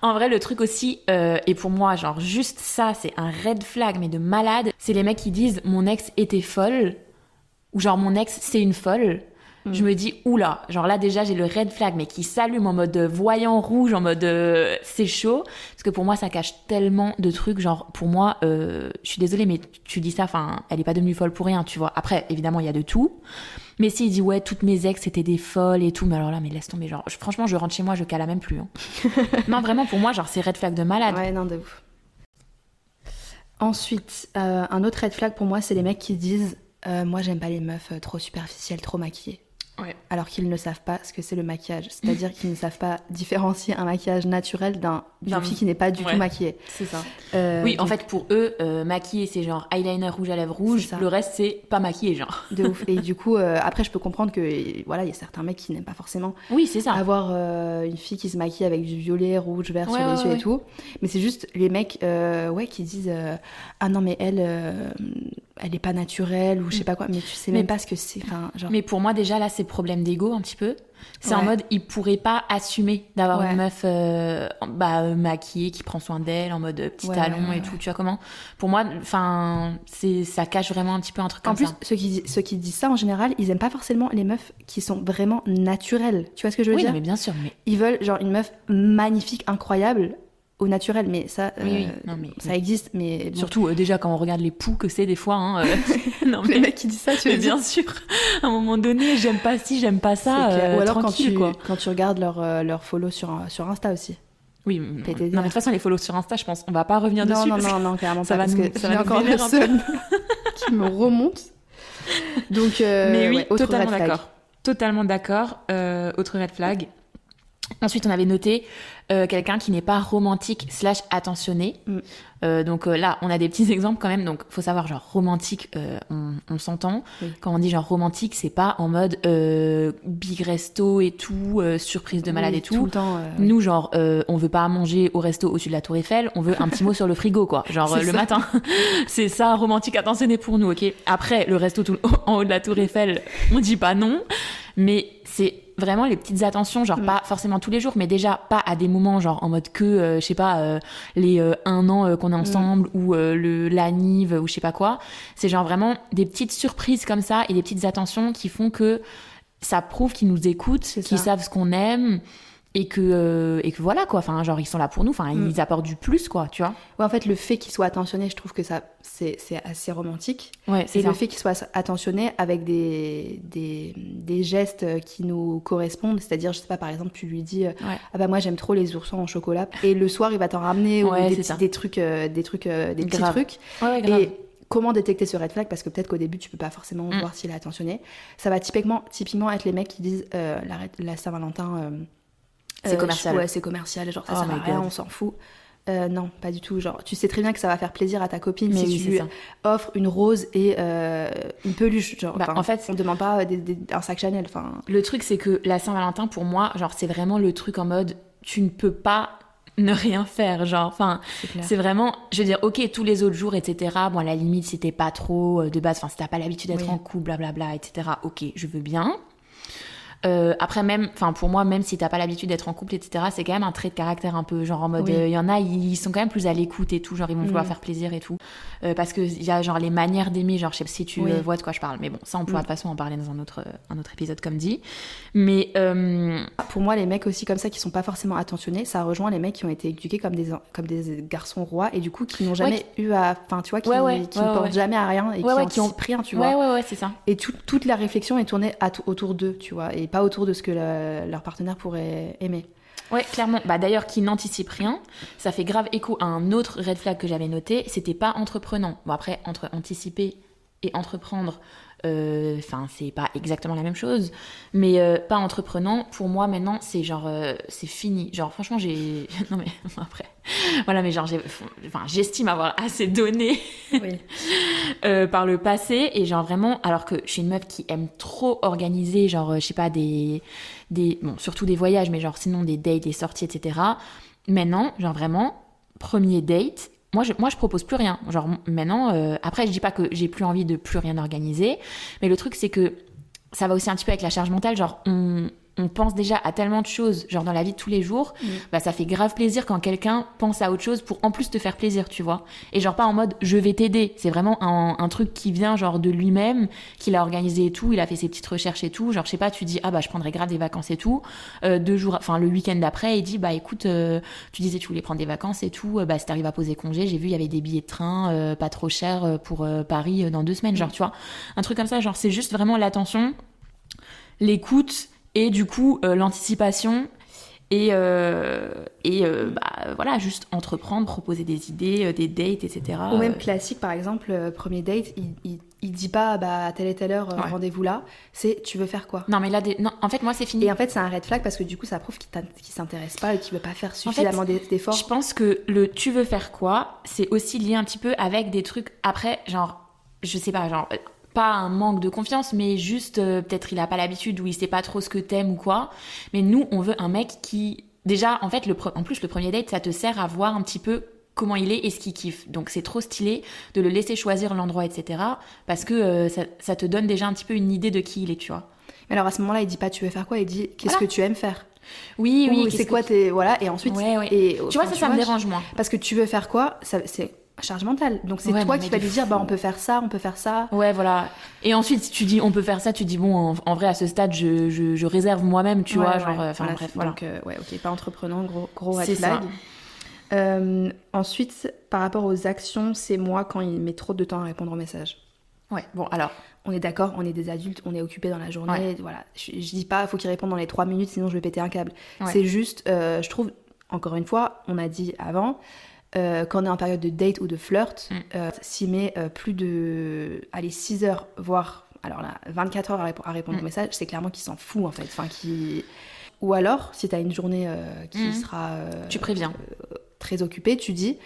En vrai le truc aussi, et pour moi genre juste ça c'est un red flag mais de malade, c'est les mecs qui disent mon ex était folle, ou genre mon ex c'est une folle. Je me dis, oula, genre là déjà j'ai le red flag, mais qui s'allume en mode voyant rouge, en mode c'est chaud, parce que pour moi ça cache tellement de trucs, genre pour moi, je suis désolée, mais tu dis ça, enfin, elle est pas devenue folle pour rien, tu vois. Après, évidemment, il y a de tout, mais s'il dit, toutes mes ex c'était des folles et tout, mais alors là, mais laisse tomber, genre, franchement, je rentre chez moi, je cala même plus. Hein. Non, vraiment, pour moi, genre c'est red flag de malade. Ouais, non, de ouf. Ensuite, un autre red flag pour moi, c'est les mecs qui disent, moi j'aime pas les meufs trop superficielles, trop maquillées. Ouais. Alors qu'ils ne savent pas ce que c'est le maquillage. C'est-à-dire qu'ils ne savent pas différencier un maquillage naturel d'une fille qui n'est pas du tout maquillée. C'est ça. Oui, en fait, pour eux, maquiller, c'est genre eyeliner, rouge à lèvres rouge. Le reste, c'est pas maquillé, genre. De ouf. Et du coup, après, je peux comprendre que, voilà, il y a certains mecs qui n'aiment pas forcément avoir une fille qui se maquille avec du violet, rouge, vert sur les yeux et tout. Mais c'est juste les mecs qui disent ah non, mais elle n'est pas naturelle ou je sais pas quoi. Mais tu sais même pas ce que c'est. Enfin, genre... Mais pour moi, déjà, là, c'est problème d'ego un petit peu. C'est en mode, ils pourraient pas assumer d'avoir une meuf maquillée qui prend soin d'elle, en mode petit talon et tout, tu vois comment. Pour moi, ça cache vraiment un petit peu un truc en comme ça. En plus, ceux qui disent ça, en général, ils aiment pas forcément les meufs qui sont vraiment naturelles. Tu vois ce que je veux dire ? Oui, mais bien sûr. Mais... Ils veulent genre une meuf magnifique, incroyable... au naturel, mais ça, ça existe. Mais bon. Surtout, déjà, quand on regarde les poux que c'est des fois... Non, mais... Les mecs qui disent ça, tu veux dire. Bien sûr. À un moment donné, j'aime pas ci, j'aime pas ça, ou alors quand tu regardes leur follow sur Insta aussi. Oui, PTD, non, mais de toute façon, les follow sur Insta, je pense, on va pas revenir dessus. Non, carrément ça pas, parce que ça va encore une personne qui me remonte. Donc, mais oui, autre totalement red flag. D'accord. Totalement d'accord. Autre red flag. Ensuite, on avait noté quelqu'un qui n'est pas romantique/attentionné. Donc là, on a des petits exemples quand même. Donc, faut savoir, genre, romantique, on s'entend. Oui. Quand on dit genre romantique, c'est pas en mode big resto et tout, surprise de malade et tout. Tout le temps, nous, genre, on veut pas manger au resto au-dessus de la Tour Eiffel. On veut un petit mot sur le frigo, quoi. Genre le matin. C'est ça, romantique, attentionné pour nous, ok. Après, le resto en haut de la Tour Eiffel, on dit pas non. Mais c'est vraiment les petites attentions, genre pas forcément tous les jours, mais déjà pas à des moments genre en mode que, je sais pas, les 1 an qu'on est ensemble ou la nive ou je sais pas quoi. C'est genre vraiment des petites surprises comme ça et des petites attentions qui font que ça prouve qu'ils nous écoutent, qu'ils savent ce qu'on aime et que voilà quoi. Enfin, genre ils sont là pour nous, enfin ils apportent du plus quoi, tu vois. Ouais, en fait le fait qu'ils soient attentionnés, je trouve que ça c'est assez romantique. Ouais, c'est et ça. Le fait qu'ils soient attentionnés avec des gestes qui nous correspondent, c'est-à-dire je sais pas, par exemple tu lui dis ah bah moi j'aime trop les oursons en chocolat et le soir il va t'en ramener ou des petits trucs. Ouais, grave. Et comment détecter ce red flag, parce que peut-être qu'au début tu peux pas forcément voir s'il est attentionné. Ça va typiquement être les mecs qui disent la Saint-Valentin c'est commercial. Ouais, c'est commercial, genre ça sert à rien, on s'en fout. Non, pas du tout, genre tu sais très bien que ça va faire plaisir à ta copine mais si tu lui offres une rose et une peluche, genre en fait, on demande pas un sac Chanel, enfin. Le truc c'est que la Saint-Valentin pour moi, genre c'est vraiment le truc en mode tu ne peux pas ne rien faire, genre, enfin, c'est vraiment, je veux dire, ok, tous les autres jours, etc., bon, à la limite, si t'es pas trop de base, enfin, si t'as pas l'habitude d'être en couple, blablabla, etc., ok, je veux bien. Après même, enfin pour moi, même si t'as pas l'habitude d'être en couple, etc., c'est quand même un trait de caractère un peu genre en mode, y en a, ils sont quand même plus à l'écoute et tout, genre ils vont vouloir faire plaisir et tout, parce que y a genre les manières d'aimer, genre je sais pas si tu vois de quoi je parle, mais bon, ça on pourra de toute façon en parler dans un autre épisode comme dit, mais pour moi les mecs aussi comme ça qui sont pas forcément attentionnés, ça rejoint les mecs qui ont été éduqués comme des garçons rois et du coup qui n'ont jamais eu à, enfin tu vois, qui ne portent jamais à rien et qui ont pris, tu vois. Ouais, c'est ça. Et toute la réflexion est tournée autour d'eux, tu vois, et pas autour de ce que leur partenaire pourrait aimer. Ouais, clairement. Bah d'ailleurs, qui n'anticipe rien, ça fait grave écho à un autre red flag que j'avais noté, c'était pas entreprenant. Bon après, entre anticiper et entreprendre, c'est pas exactement la même chose, mais pas entreprenant, pour moi maintenant, c'est genre, c'est fini. Genre franchement, non mais après... Voilà, mais genre j'estime avoir assez donné par le passé et genre vraiment, alors que je suis une meuf qui aime trop organiser, genre je sais pas, bon, surtout des voyages, mais genre sinon des dates, des sorties, etc. Maintenant, genre vraiment, premier date, moi je propose plus rien. Genre maintenant, après je dis pas que j'ai plus envie de plus rien organiser, mais le truc c'est que ça va aussi un petit peu avec la charge mentale, genre on pense déjà à tellement de choses, genre dans la vie de tous les jours, bah ça fait grave plaisir quand quelqu'un pense à autre chose pour en plus te faire plaisir, tu vois. Et genre pas en mode je vais t'aider, c'est vraiment un truc qui vient genre de lui-même, qu'il a organisé et tout, il a fait ses petites recherches et tout, genre je sais pas, tu dis ah bah je prendrais grave des vacances et tout, 2 jours, enfin le week-end d'après, il dit bah écoute, tu disais tu voulais prendre des vacances et tout, bah si t'arrives à poser congé, j'ai vu il y avait des billets de train pas trop chers pour Paris dans 2 semaines, genre tu vois, un truc comme ça, genre c'est juste vraiment l'attention, l'écoute. Et du coup, l'anticipation Et juste entreprendre, proposer des idées, des dates, etc. Ou même classique, par exemple, premier date, il dit pas à telle et telle heure, rendez-vous là, c'est tu veux faire quoi ? Non, mais là, non, en fait, moi, c'est fini. Et en fait, c'est un red flag parce que du coup, ça prouve qu'il s'intéresse pas et qu'il veut pas faire suffisamment d'efforts. Je pense que le tu veux faire quoi, c'est aussi lié un petit peu avec des trucs après, pas un manque de confiance, mais juste peut-être il a pas l'habitude ou il sait pas trop ce que t'aimes ou quoi. Mais nous, on veut un mec qui... Déjà, en fait, en plus, le premier date, ça te sert à voir un petit peu comment il est et ce qu'il kiffe. Donc, c'est trop stylé de le laisser choisir l'endroit, etc. Parce que ça te donne déjà un petit peu une idée de qui il est, tu vois. Mais alors, à ce moment-là, il dit pas « tu veux faire quoi ?» Il dit « qu'est-ce que tu aimes faire ?» Oui, oui. C'est quoi tes... Voilà, et ensuite... Ouais. Et, tu vois, ça me dérange moins. Parce que « tu veux faire quoi ?» c'est... charge mentale. Donc c'est toi qui vas lui dire on peut faire ça, on peut faire ça. Ouais, voilà. Et ensuite si tu dis on peut faire ça, tu dis en vrai à ce stade je réserve moi-même, tu vois, bref, voilà. Donc OK, pas entreprenant, gros red flag. Ensuite, par rapport aux actions, c'est moi quand il met trop de temps à répondre aux messages. Ouais, bon alors, on est d'accord, on est des adultes, on est occupés dans la journée, voilà. Je dis pas faut qu'il réponde dans les 3 minutes sinon je vais péter un câble. Ouais. C'est juste je trouve encore une fois, on a dit avant quand on est en période de date ou de flirt, s'il met plus de 6 heures, voire 24 heures à répondre au message, c'est clairement qu'il s'en fout en fait. Enfin, ou alors, si t'as une journée qui sera... tu préviens. Très occupée, tu dis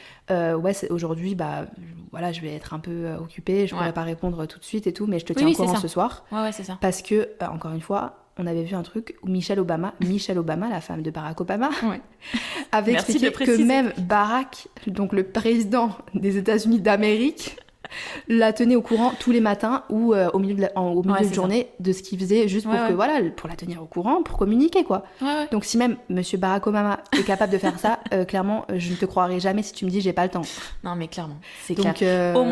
aujourd'hui, je vais être un peu occupée, je pourrais pas répondre tout de suite et tout, mais je te tiens au courant ce soir. Ouais, c'est ça. Parce que, encore une fois... On avait vu un truc où Michelle Obama, la femme de Barack Obama, avait expliqué que même Barack, donc le président des États-Unis d'Amérique, la tenait au courant tous les matins ou au milieu de journée de ce qu'il faisait juste pour que pour la tenir au courant, pour communiquer quoi. Ouais. Donc si même Monsieur Barack Obama est capable de faire ça, clairement je ne te croirai jamais si tu me dis j'ai pas le temps. Non mais clairement, c'est donc, clair. Au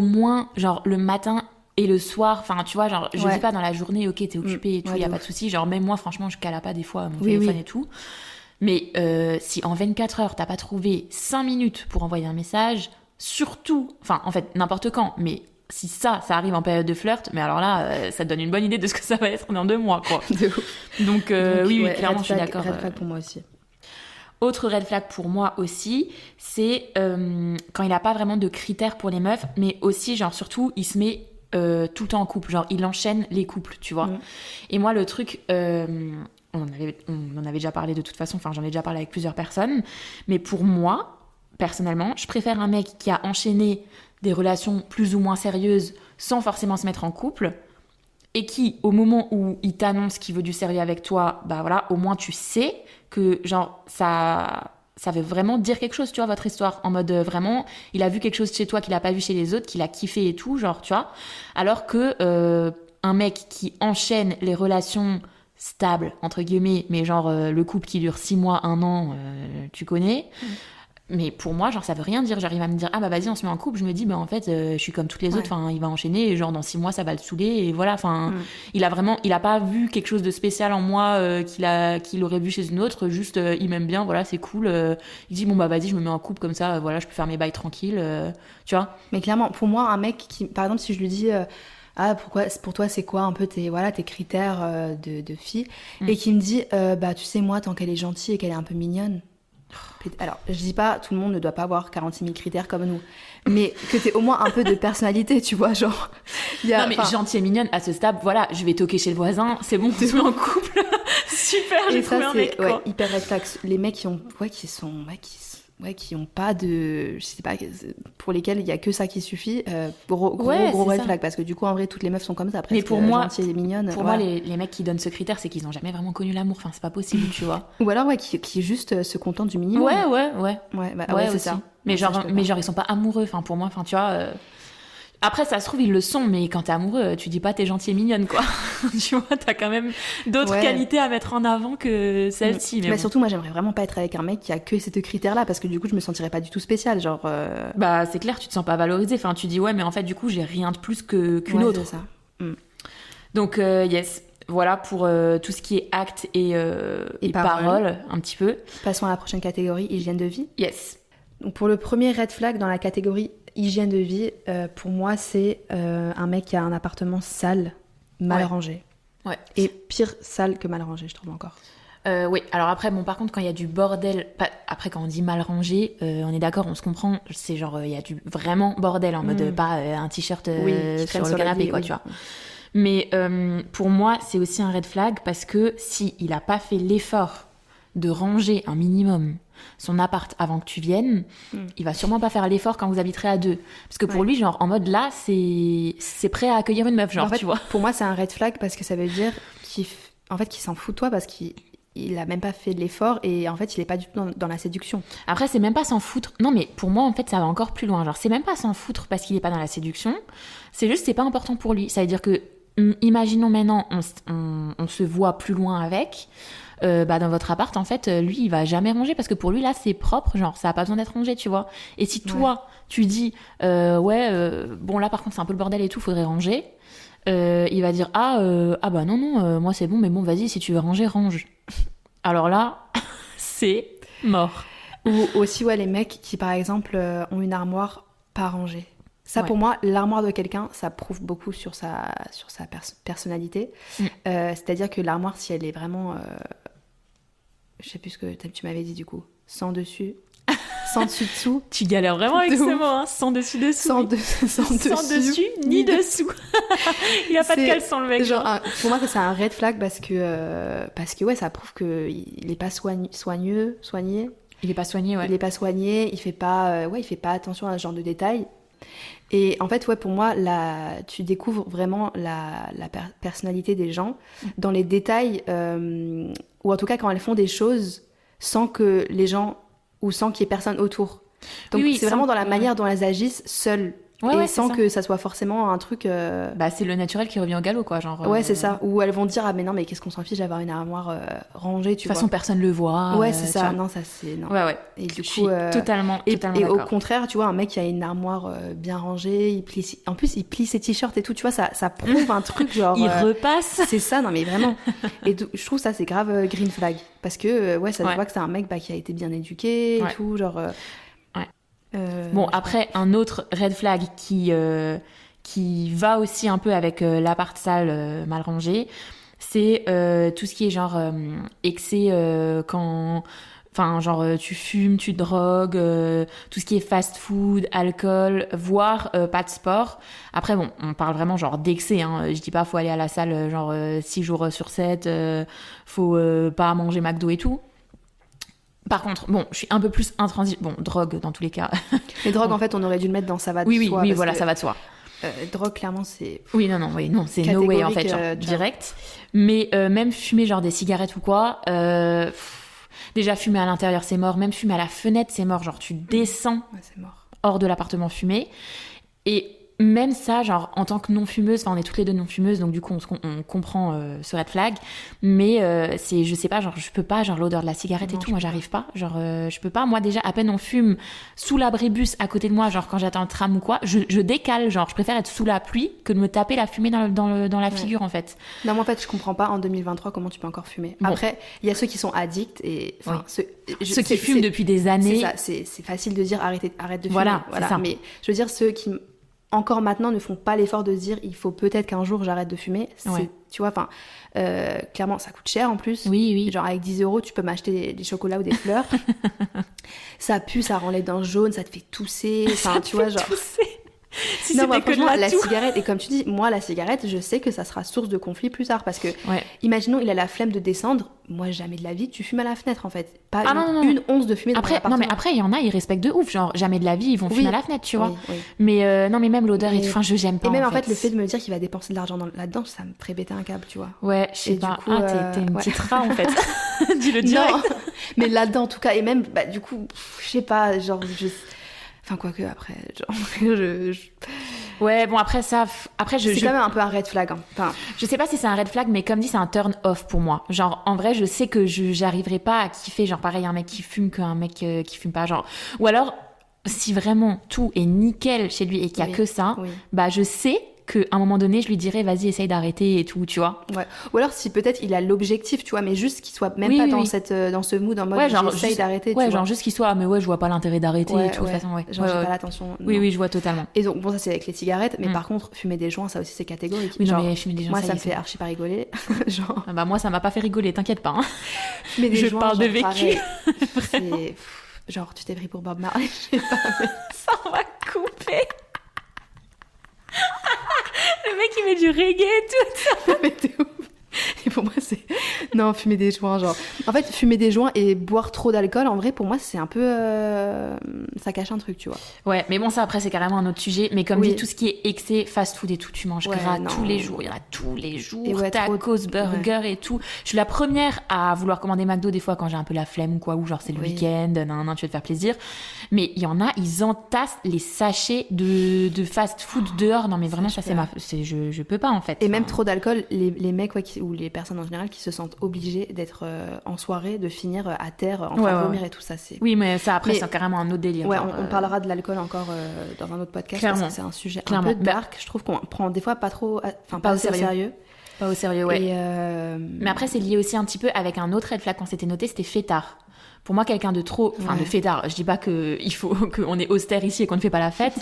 moins le matin. Et le soir, enfin, tu vois, je dis pas dans la journée, ok, t'es occupé et tout, y a pas de souci. Même moi, franchement, je cala pas des fois mon téléphone et tout. Mais si en 24 heures, t'as pas trouvé 5 minutes pour envoyer un message, surtout, enfin, en fait, n'importe quand, mais si ça arrive en période de flirt, mais alors là, ça te donne une bonne idée de ce que ça va être dans 2 mois, quoi. De ouf. Donc, oui, clairement, je suis d'accord. Red flag pour moi aussi. Autre red flag pour moi aussi, c'est quand il a pas vraiment de critères pour les meufs, mais aussi, surtout, il se met... tout le temps en couple, il enchaîne les couples, tu vois. Et moi, le truc, on en avait déjà parlé de toute façon, j'en ai déjà parlé avec plusieurs personnes, mais pour moi, personnellement, je préfère un mec qui a enchaîné des relations plus ou moins sérieuses sans forcément se mettre en couple et qui, au moment où il t'annonce qu'il veut du sérieux avec toi, au moins tu sais que, ça veut vraiment dire quelque chose, tu vois, votre histoire. En mode, vraiment, il a vu quelque chose chez toi qu'il a pas vu chez les autres, qu'il a kiffé et tout, tu vois. Alors que un mec qui enchaîne les relations stables, entre guillemets, mais le couple qui dure 6 mois, 1 an, tu connais. Mais pour moi, ça veut rien dire. Il va me dire, vas-y, on se met en couple. Je me dis, en fait, je suis comme toutes les autres. Enfin, il va enchaîner. Et dans 6 mois, ça va le saouler. Et voilà. Enfin, il a pas vu quelque chose de spécial en moi qu'il aurait vu chez une autre. Juste, il m'aime bien. Voilà, c'est cool. Il dit, vas-y, je me mets en couple comme ça. Voilà, je peux faire mes bails tranquilles. Tu vois. Mais clairement, pour moi, un mec qui, par exemple, si je lui dis, pour toi, c'est quoi un peu tes critères de fille, et qui me dit, tu sais, moi, tant qu'elle est gentille et qu'elle est un peu mignonne. Alors, je dis pas, tout le monde ne doit pas avoir 46 000 critères comme nous, mais que t'aies au moins un peu de personnalité, tu vois, Non mais gentille et mignonne, à ce stade, je vais toquer chez le voisin, c'est bon, t'es en couple, super, j'ai trouvé un mec, quoi. Hyper red flag. Les mecs qui ont pas de... Je sais pas, pour lesquels il y a que ça qui suffit, gros red flag, parce que du coup, en vrai, toutes les meufs sont comme ça, après, gentilles et mignonnes. Pour moi, les mecs qui donnent ce critère, c'est qu'ils n'ont jamais vraiment connu l'amour, c'est pas possible, tu vois. Ou alors, qui juste se contentent du minimum. Ouais, c'est ça. Mais ils sont pas amoureux, pour moi, tu vois... Après, ça se trouve, ils le sont, mais quand t'es amoureux, tu dis pas t'es gentille et mignonne, quoi. Tu vois, t'as quand même d'autres qualités à mettre en avant que celle-ci. Mais surtout, moi, j'aimerais vraiment pas être avec un mec qui a que ces 2 critères-là, parce que du coup, je me sentirais pas du tout spéciale, c'est clair, tu te sens pas valorisée. Enfin, tu dis, mais en fait, du coup, j'ai rien de plus qu'une autre. C'est ça. Donc, yes. Voilà pour tout ce qui est actes et paroles, un petit peu. Passons à la prochaine catégorie, hygiène de vie. Yes. Donc, pour le premier red flag dans la catégorie hygiène de vie, pour moi, c'est un mec qui a un appartement sale, mal rangé. Et pire sale que mal rangé, je trouve encore. Oui, alors après, bon, par contre, quand il y a du bordel, après quand on dit mal rangé, on est d'accord, on se comprend, c'est genre, il y a du vraiment bordel, en mode pas un t-shirt sur le canapé, quoi, tu vois. Mais pour moi, c'est aussi un red flag, parce que si il a pas fait l'effort de ranger un minimum son appart avant que tu viennes, il va sûrement pas faire l'effort quand vous habiterez à deux, parce que pour lui, genre, en mode là, c'est prêt à accueillir une meuf, genre, en fait, tu vois. Pour moi, c'est un red flag, parce que ça veut dire qu'il s'en fout de toi, parce qu'il a même pas fait de l'effort, et en fait il est pas du tout dans la séduction. Après, c'est même pas s'en foutre. Non, mais pour moi, en fait, ça va encore plus loin. Genre, c'est même pas s'en foutre parce qu'il est pas dans la séduction. C'est juste, c'est pas important pour lui. Ça veut dire que, imaginons maintenant, on se voit plus loin avec. Dans votre appart, en fait, lui, il va jamais ranger, parce que pour lui, là, c'est propre, genre, ça a pas besoin d'être rangé, tu vois. Et si toi, tu dis, bon, là, par contre, c'est un peu le bordel et tout, faudrait ranger. Il va dire, non, moi c'est bon, mais bon, vas-y, si tu veux ranger, range. Alors là, c'est mort. Ou aussi, les mecs qui, par exemple, ont une armoire pas rangée. Ça, pour moi, l'armoire de quelqu'un, ça prouve beaucoup sur sa personnalité. C'est-à-dire que l'armoire, si elle est vraiment... je sais plus ce que tu m'avais dit, du coup. Sans dessus... Sans dessus-dessous. Tu galères vraiment avec ce mot, hein. Sans dessus-dessous. Sans dessus, ni dessous. Il n'a pas de caleçon, le mec. Genre, pour moi, ça, c'est un red flag, parce que ça prouve qu'il n'est pas soigné. Il n'est pas soigné, ouais. Il n'est pas soigné, il fait pas attention à ce genre de détails. Et en fait, pour moi, tu découvres vraiment la personnalité des gens dans les détails, ou en tout cas quand elles font des choses sans que les gens... ou sans qu'il y ait personne autour. Donc c'est vraiment dans la manière dont elles agissent seules, et sans que ça soit forcément un truc... c'est le naturel qui revient au galop, quoi, genre... Ouais, c'est ça. Ou elles vont dire, ah mais non, mais qu'est-ce qu'on s'en fiche d'avoir une armoire rangée, tu vois. De toute façon, personne le voit. Ouais, c'est ça. Non, ça c'est... Non. Ouais. Et du coup... Je suis totalement d'accord. Et au contraire, tu vois, un mec qui a une armoire bien rangée, en plus, il plie ses t-shirts et tout, tu vois, ça prouve un truc, genre... Il repasse. C'est ça, non mais vraiment. Et je trouve ça, c'est grave green flag. Parce que, ça se voit que c'est un mec qui a été bien éduqué et tout, genre... Après, un autre red flag qui va aussi un peu avec l'appart-salle mal rangée, c'est tout ce qui est genre excès quand... Enfin, genre, tu fumes, tu drogues, tout ce qui est fast-food, alcool, voire pas de sport. Après, bon, on parle vraiment genre d'excès, hein. Je dis pas, faut aller à la salle genre 6 jours sur 7, faut pas manger McDo et tout. Par contre, bon, je suis un peu plus intransigeante. Bon, drogue, dans tous les cas. Les drogues, en fait, on aurait dû le mettre dans ça va de soi. Oui, voilà, ça va de soi. Drogue, clairement, c'est... Oui, non, c'est no way, en fait, genre, direct. Mais même fumer, genre, des cigarettes ou quoi... Déjà, fumer à l'intérieur, c'est mort. Même fumer à la fenêtre, c'est mort. Genre, tu descends c'est mort. Hors de l'appartement fumé. Et même ça, genre, en tant que non-fumeuse, on est toutes les deux non-fumeuses, donc du coup, on comprend ce red flag. Mais c'est, je sais pas, genre, je peux pas, genre, l'odeur de la cigarette et tout, moi, j'arrive pas. Genre, je peux pas. Moi, déjà, à peine on fume sous l'abribus à côté de moi, genre, quand j'attends le tram ou quoi, je décale, genre, je préfère être sous la pluie que de me taper la fumée dans la figure, en fait. Non, moi, en fait, je comprends pas, en 2023, comment tu peux encore fumer. Bon. Après, il y a ceux qui sont addicts et... Enfin, ceux qui fument depuis des années. C'est ça, c'est facile de dire, arrête de fumer. Voilà. C'est ça. Mais je veux dire, ceux qui... encore maintenant ne font pas l'effort de se dire il faut peut-être qu'un jour j'arrête de fumer. Tu vois, enfin clairement ça coûte cher en plus. Oui. Genre avec 10 euros tu peux m'acheter des chocolats ou des fleurs. Ça pue, ça rend les dents jaunes, ça te fait tousser. Enfin tu vois genre. Si non, moi, franchement, la cigarette, et comme tu dis, moi, la cigarette, je sais que ça sera source de conflit plus tard, parce que, imaginons, il a la flemme de descendre, moi, jamais de la vie, tu fumes à la fenêtre, en fait. Pas une once de fumée dans l'appartement. Non, mais après, il y en a, ils respectent de ouf, genre, jamais de la vie, ils vont fumer à la fenêtre, tu vois. Oui. Mais non, mais même l'odeur et tout, enfin, j'aime pas. Et même, en fait, le fait de me dire qu'il va dépenser de l'argent là-dedans, ça me ferait péter un câble, tu vois. Ouais, je sais pas. Du coup, t'es une petite rat, en fait. Dis-le direct. Non, mais là-dedans, en tout cas, et même, du coup, je sais pas, genre, Enfin, quoique, après, genre, Ouais, bon, après ça... C'est quand même un peu un red flag. Hein. Enfin... Je sais pas si c'est un red flag, mais comme dit, c'est un turn off pour moi. Genre, en vrai, je sais que j'arriverai pas à kiffer, genre, pareil, un mec qui fume qu'un mec qui fume pas, genre... Ou alors, si vraiment tout est nickel chez lui et qu'il y a que ça, je sais qu'à un moment donné, je lui dirais, vas-y, essaye d'arrêter et tout, tu vois. Ouais. Ou alors, si peut-être il a l'objectif, tu vois, mais juste qu'il soit même dans ce mood en mode, ouais, genre, j'essaye d'arrêter. Ouais, tu genre vois. Juste qu'il soit, mais ouais, je vois pas l'intérêt d'arrêter, ouais, de toute façon, ouais. Genre, j'ai pas l'attention. Non. Oui, je vois totalement. Et donc, bon, ça, c'est avec les cigarettes, mais par contre, fumer des joints, ça aussi, c'est catégorique. Oui, genre, non, mais fumer des joints, moi, ça me fait archi pas rigoler. Genre. Bah, moi, ça m'a pas fait rigoler, t'inquiète pas. Mais des joints, je parle de vécu. C'est. Genre, tu t'es pris pour Bob Marley, je sais pas. Ça, on va couper. Le mec, il met du reggae et tout. Mais t'es ouf. Et pour moi, c'est... Non, fumer des joints, genre... En fait, fumer des joints et boire trop d'alcool, en vrai, pour moi, c'est un peu... Ça cache un truc, tu vois. Ouais, mais bon, ça, après, c'est carrément un autre sujet. Mais comme dit, tout ce qui est excès, fast-food et tout, tu manges gras tous les jours. Il y en a tous les jours. Ouais, tacos, burgers et tout. Je suis la première à vouloir commander McDo des fois quand j'ai un peu la flemme ou quoi, ou genre c'est le week-end, non, tu veux te faire plaisir. Mais il y en a, ils entassent les sachets de fast-food dehors. Non, mais vraiment, ça, c'est je peux pas, en fait. Et même trop d'alcool, les mecs, ou les personnes en général qui se sentent obligées d'être en soirée, de finir à terre, en train de vomir et tout ça. C'est... Oui, mais ça, après, c'est carrément un autre délire. Ouais, genre, on parlera de l'alcool encore dans un autre podcast. Clairement. Parce que c'est un sujet un peu dark. Je trouve qu'on prend des fois pas au sérieux. Pas au sérieux, ouais. Et mais après, c'est lié aussi un petit peu avec un autre red flag qu'on s'était noté, c'était fêtard. Pour moi, quelqu'un de trop... Enfin, de fêtard, je dis pas qu'il faut qu'on est austère ici et qu'on ne fait pas la fête,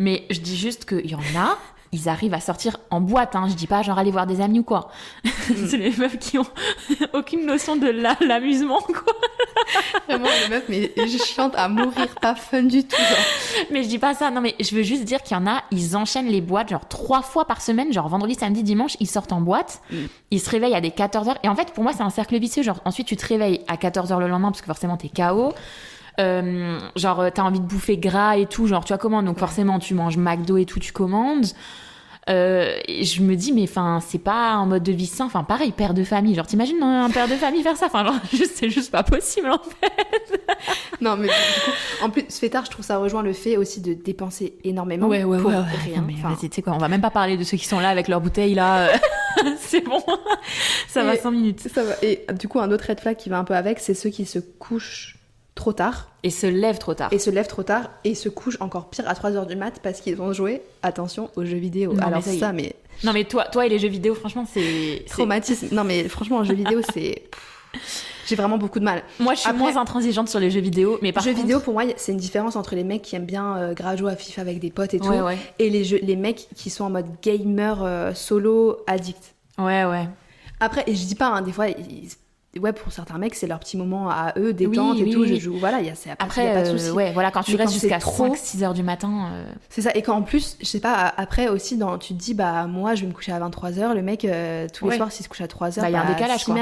mais je dis juste qu'il y en a... Ils arrivent à sortir en boîte, hein. Je dis pas genre aller voir des amis ou quoi. C'est les meufs qui ont aucune notion de l'amusement, quoi. Vraiment, les meufs, mais je chante à mourir, pas fun du tout. Genre. Mais je dis pas ça, non, mais je veux juste dire qu'il y en a, ils enchaînent les boîtes, genre 3 fois par semaine, genre vendredi, samedi, dimanche, ils sortent en boîte, ils se réveillent à des 14h. Et en fait, pour moi, c'est un cercle vicieux, genre ensuite tu te réveilles à 14h le lendemain parce que forcément t'es KO. Genre t'as envie de bouffer gras et tout, genre tu vois, commandes, donc forcément tu manges McDo et tout, tu commandes, et je me dis mais enfin c'est pas un mode de vie sain, enfin pareil, père de famille, genre t'imagines un père de famille faire ça, enfin genre c'est juste pas possible en fait. Non mais du coup, en plus ce fêtard, je trouve ça rejoint le fait aussi de dépenser énormément pour rien, mais vas-y, tu sais quoi, on va même pas parler de ceux qui sont là avec leurs bouteilles là. C'est bon, ça va 5 minutes, ça va. Et du coup un autre red flag qui va un peu avec, c'est ceux qui se couchent trop tard. Et se lèvent trop tard. Et se couchent encore pire à 3h du mat parce qu'ils ont joué, attention, aux jeux vidéo. Non, alors mais ça, mais... Non mais toi et les jeux vidéo, franchement, c'est... Traumatisme. Non mais franchement, les jeux vidéo, c'est... J'ai vraiment beaucoup de mal. Moi, je suis moins intransigeante sur les jeux vidéo, mais par contre... Jeux vidéo, pour moi, c'est une différence entre les mecs qui aiment bien grave jouer à FIFA avec des potes et tout, et les mecs qui sont en mode gamer, solo, addict. Ouais. Après, et je dis pas, hein, des fois... Ouais, pour certains mecs, c'est leur petit moment à eux, détente et tout. Je joue, voilà, après, y a pas de souci. Ouais, voilà, quand tu restes jusqu'à 5-6 heures du matin. C'est ça, et quand en plus, je sais pas, après aussi, tu te dis, bah moi je vais me coucher à 23h, le mec, tous les soirs, s'il se couche à 3h, bah, y a un décalage, quoi.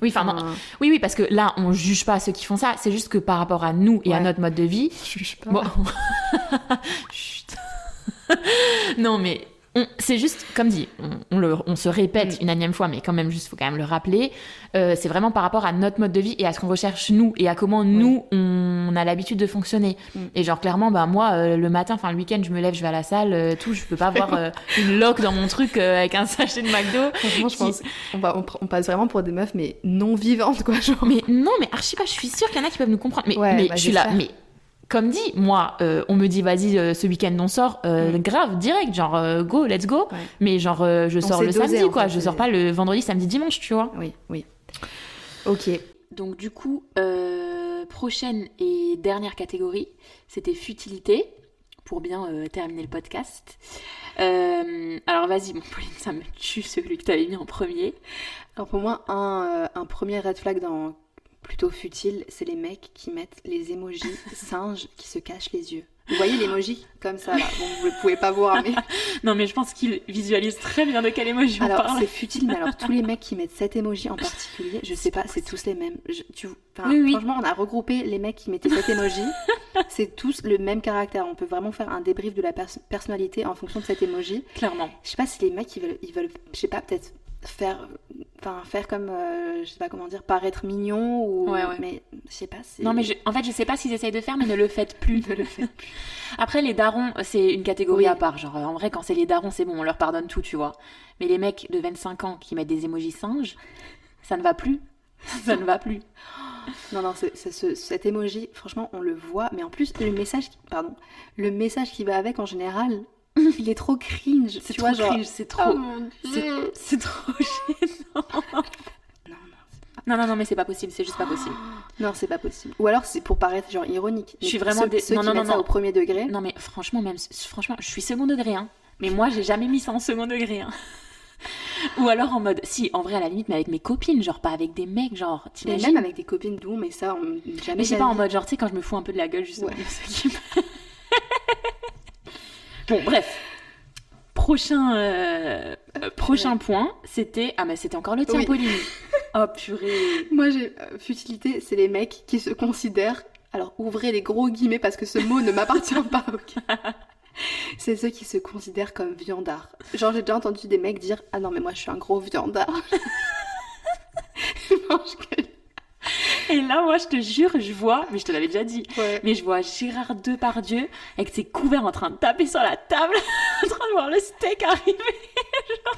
Oui, enfin, oui, parce que là, on juge pas ceux qui font ça, c'est juste que par rapport à nous et à notre mode de vie. Je juge pas. Bon. Chut. Non, mais. C'est juste, comme dit, on se répète une énième fois, mais quand même, juste, faut quand même le rappeler. C'est vraiment par rapport à notre mode de vie et à ce qu'on recherche nous et à comment nous on a l'habitude de fonctionner. Et genre clairement, bah moi le matin, enfin le week-end, je me lève, je vais à la salle, tout, je peux pas avoir une loque dans mon truc avec un sachet de McDo. Franchement, je pense on passe vraiment pour des meufs mais non vivantes, quoi, genre. Mais non, mais archi pas. Je suis sûre qu'il y en a qui peuvent nous comprendre. Mais, bah, je suis là, mais. Comme dit, moi, on me dit, vas-y, ce week-end, on sort, grave, direct, genre, go, let's go. Ouais. Mais genre, je sors le samedi, quoi. Je sors pas le vendredi, samedi, dimanche, tu vois. Oui. Ok. Donc, du coup, prochaine et dernière catégorie, c'était futilité, pour bien terminer le podcast. Alors, vas-y, mon Pauline, ça me tue, celui que t'avais mis en premier. Alors, pour moi, un premier red flag dans... Plutôt futile, c'est les mecs qui mettent les émojis singes qui se cachent les yeux. Vous voyez l'émoji comme ça là. Bon, vous ne pouvez pas voir, mais... Non, mais je pense qu'ils visualisent très bien de quel émoji on parle. Alors, c'est futile, mais alors, tous les mecs qui mettent cet émoji en particulier, je sais pas, c'est tous les mêmes. Franchement, on a regroupé les mecs qui mettaient cet émoji. C'est tous le même caractère. On peut vraiment faire un débrief de la personnalité en fonction de cet émoji. Clairement. Je sais pas si les mecs, ils veulent je sais pas, peut-être... faire comme je sais pas comment dire, paraître mignon ou mais je sais pas, c'est... Non mais en fait je sais pas s'ils essayent de faire, mais ne le faites plus. Après les darons, c'est une catégorie à part, genre en vrai quand c'est les darons c'est bon, on leur pardonne tout, tu vois, mais les mecs de 25 ans qui mettent des émojis singes, ça ne va plus. Non, cet émoji, franchement on le voit, mais en plus le message qui va avec en général, Il est trop cringe. C'est trop cringe, c'est trop... c'est trop gênant. Non, mais c'est pas possible, c'est juste pas possible. Non, c'est pas possible. Ou alors c'est pour paraître genre ironique. Je suis vraiment ceux qui mettent ça au premier degré. Non mais franchement, franchement, je suis second degré hein. Mais moi, j'ai jamais mis ça en second degré hein. Ou alors en mode si, en vrai à la limite, mais avec mes copines, genre pas avec des mecs, genre t'imagines. Mais même avec des copines d'où, mais ça on jamais. Mais je sais pas, en mode genre tu sais quand je me fous un peu de la gueule justement. Ouais. Bon, bref. Prochain point, c'était... Ah mais c'était encore le tien, oui. Pauline. Oh purée. Moi j'ai... Futilité, c'est les mecs qui se considèrent... Alors ouvrez les gros guillemets parce que ce mot ne m'appartient pas, ok. C'est ceux qui se considèrent comme viandards. Genre j'ai déjà entendu des mecs dire « Ah non mais moi je suis un gros viandard. » Et là, moi, je te jure, je vois, mais je te l'avais déjà dit, ouais. Mais je vois Gérard Depardieu avec ses couverts en train de taper sur la table, en train de voir le steak arriver. Genre...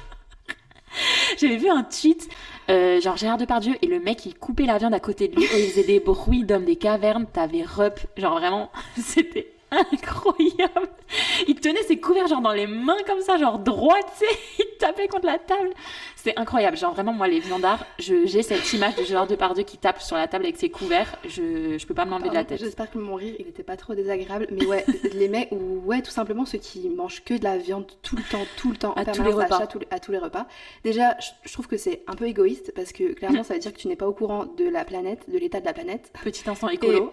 J'avais vu un tweet, genre Gérard Depardieu, et le mec, il coupait la viande à côté de lui, et il faisait des bruits d'hommes des cavernes, t'avais rep, genre vraiment, c'était incroyable. Il tenait ses couverts genre dans les mains comme ça, genre droit, tu sais, il tapait contre la table. C'était incroyable, genre vraiment moi les viandards, j'ai cette image de Gérard Depardieu qui tape sur la table avec ses couverts, je peux pas me l'enlever de la tête. J'espère que mon rire il était pas trop désagréable, mais ouais, les mecs ou ouais tout simplement ceux qui mangent que de la viande tout le temps, à tous les repas. À tous les repas. Déjà, je trouve que c'est un peu égoïste parce que clairement ça veut dire que tu n'es pas au courant de la planète, de l'état de la planète. Petit instant écolo.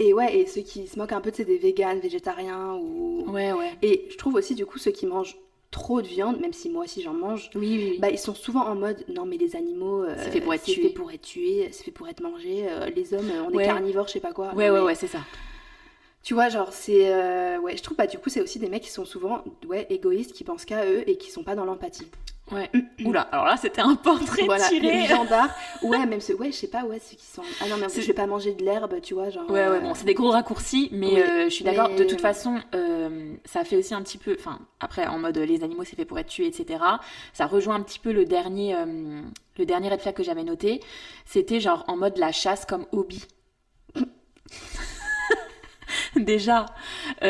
Et ouais, et ceux qui se moquent un peu, tu sais, des véganes, végétariens ou... Ouais. Et je trouve aussi, du coup, ceux qui mangent trop de viande, même si moi aussi j'en mange, oui. Bah, ils sont souvent en mode, non mais les animaux, c'est fait pour être tué, c'est fait pour être mangé, les hommes, on est carnivores, je sais pas quoi. Ouais, c'est ça. Tu vois, genre, c'est... ouais, je trouve, bah, du coup, c'est aussi des mecs qui sont souvent, ouais, égoïstes, qui pensent qu'à eux et qui sont pas dans l'empathie. Ouais. Oula, alors là, c'était un portrait tiré. Les gendarmes. Ouais, même ceux... Ouais, je sais pas, ouais, ceux qui sont... Ah non, mais je vais pas manger de l'herbe, tu vois, genre... Ouais, bon, c'est des gros raccourcis, mais oui, je suis d'accord. Mais... De toute façon, ça fait aussi un petit peu... Enfin, après, en mode, les animaux, c'est fait pour être tués, etc. Ça rejoint un petit peu le dernier red flag que j'avais noté. C'était, genre, en mode, la chasse comme hobby. Déjà, on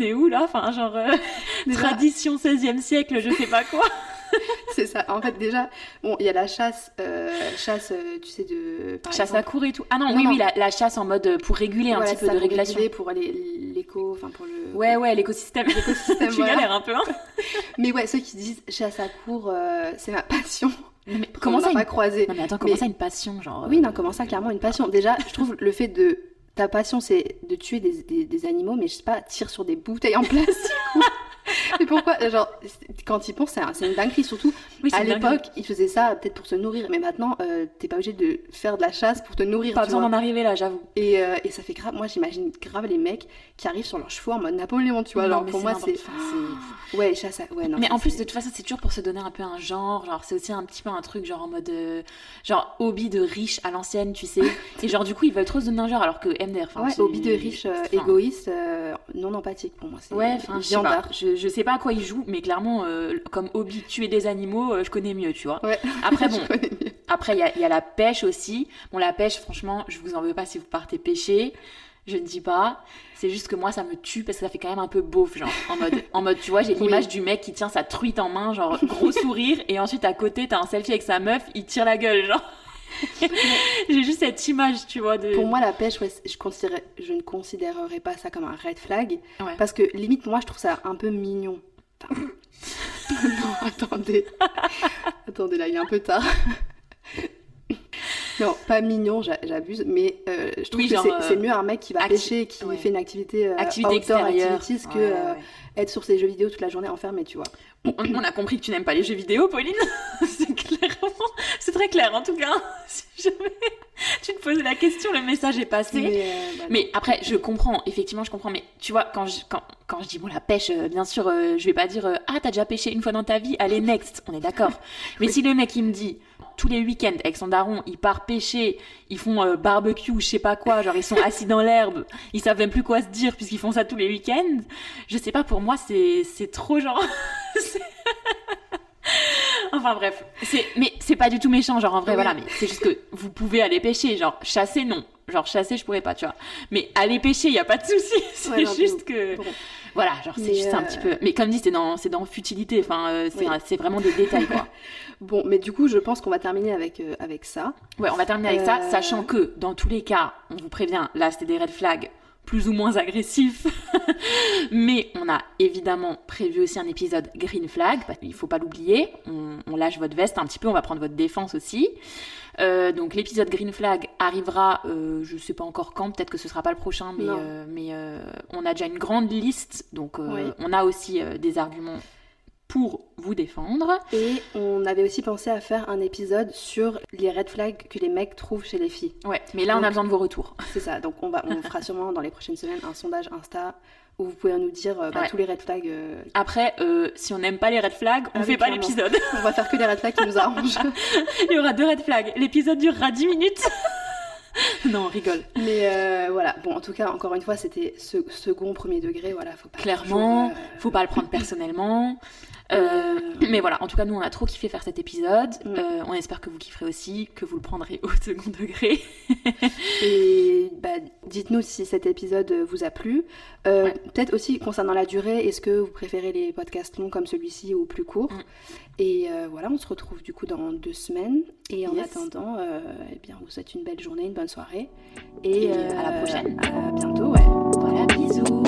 est où là? Enfin, genre, tradition 16e siècle, je sais pas quoi. C'est ça. En fait, déjà, bon, il y a la chasse, tu sais, de... Chasse exemple... à courre et tout. Ah non, non oui, non. Oui, la chasse en mode pour réguler un petit peu de régulation. Pour l'éco, enfin pour le... Ouais, l'écosystème. Tu galères un peu, hein. Mais ouais, ceux qui disent chasse à courre, c'est ma passion. Mais comment ça, croisé. Non mais attends, comment ça une passion, genre... Oui, non, comment ça, clairement, une passion. Déjà, je trouve le fait de... Ta passion, c'est de tuer des animaux, mais je sais pas, tire sur des bouteilles en plastique. Mais pourquoi? Genre, quand ils pensent, c'est une dinguerie. Surtout, oui, à l'époque, ils faisaient ça peut-être pour se nourrir, mais maintenant, t'es pas obligé de faire de la chasse pour te nourrir. Pas besoin d'en arriver là, j'avoue. Et ça fait grave. Moi, j'imagine grave les mecs qui arrivent sur leurs chevaux en mode Napoléon, tu vois. Non, alors pour moi, c'est. Ouais, chasse. Ouais, non. Mais en plus, de toute façon, c'est toujours pour se donner un peu un genre. Genre, c'est aussi un petit peu un truc, genre en mode. Genre, hobby de riche à l'ancienne, tu sais. Et genre, du coup, ils veulent trop se donner un genre, alors que MDR. Ouais, hobby de riche égoïste, non empathique pour moi. Ouais, viandard. Je sais pas à quoi il joue, mais clairement, comme hobby tuer des animaux, je connais mieux, tu vois. Ouais, après, bon, il y a la pêche aussi. Bon, la pêche, franchement, je vous en veux pas si vous partez pêcher. Je ne dis pas. C'est juste que moi, ça me tue parce que ça fait quand même un peu beauf, genre. En mode tu vois, j'ai l'image du mec qui tient sa truite en main, genre gros sourire, et ensuite à côté, t'as un selfie avec sa meuf, il tire la gueule, genre. J'ai juste cette image, tu vois. Pour moi, la pêche, ouais, je ne considérerais pas ça comme un red flag. Ouais. Parce que limite, moi, je trouve ça un peu mignon. Non, attendez. Attendez, là, il est un peu tard. Non, pas mignon, j'abuse, mais je trouve que c'est mieux un mec qui va pêcher, qui fait une activité outdoor activities, que être sur ses jeux vidéo toute la journée enfermé, tu vois. On a compris que tu n'aimes pas les jeux vidéo, Pauline. C'est très clair en tout cas. Si jamais tu te posais la question, le message est passé. Mais après, je comprends, mais tu vois, quand je dis bon, la pêche, bien sûr, je vais pas dire ah, t'as déjà pêché une fois dans ta vie, allez, next, on est d'accord. Mais si le mec il me dit tous les week-ends avec son daron, il part pêcher, ils font barbecue, je sais pas quoi, genre ils sont assis dans l'herbe, ils savent même plus quoi se dire puisqu'ils font ça tous les week-ends, je sais pas, pour moi c'est trop genre. Enfin bref, mais c'est pas du tout méchant, genre en vrai, voilà, mais c'est juste que vous pouvez aller pêcher, genre chasser, non. Genre chasser, je pourrais pas, tu vois. Mais aller pêcher, y a pas de souci. C'est juste que... Voilà, genre c'est juste un petit peu... Mais comme dit, c'est dans futilité, enfin, c'est vraiment des détails, quoi. Bon, mais du coup, je pense qu'on va terminer avec ça. Ouais, on va terminer avec ça, sachant que, dans tous les cas, on vous prévient, là, c'était des red flags plus ou moins agressifs. Mais on a évidemment prévu aussi un épisode green flag, parce qu'il faut pas l'oublier. On lâche votre veste un petit peu, on va prendre votre défense aussi. Donc l'épisode Green Flag arrivera, je sais pas encore quand, peut-être que ce sera pas le prochain, mais on a déjà une grande liste, donc on a aussi des arguments pour vous défendre. Et on avait aussi pensé à faire un épisode sur les red flags que les mecs trouvent chez les filles. Ouais, mais là donc, on a besoin de vos retours. C'est ça, donc on fera sûrement dans les prochaines semaines un sondage Insta où vous pouvez nous dire tous les red flags. Après, si on n'aime pas les red flags, on fait pas l'épisode. On va faire que les red flags qui nous arrangent. Il y aura 2 red flags. L'épisode durera 10 minutes. Non, on rigole. Mais voilà, bon, en tout cas, encore une fois, c'était second, premier degré, voilà, faut pas... Clairement, faut pas le prendre personnellement. Mais voilà, en tout cas, nous, on a trop kiffé faire cet épisode. On espère que vous kifferez aussi, que vous le prendrez au second degré. Et dites-nous si cet épisode vous a plu. Peut-être aussi, concernant la durée, est-ce que vous préférez les podcasts longs comme celui-ci ou plus courts? Et voilà, on se retrouve du coup dans 2 semaines. Et en attendant, eh bien, on vous souhaite une belle journée, une bonne soirée. Et à la prochaine. À bientôt, Voilà, bisous.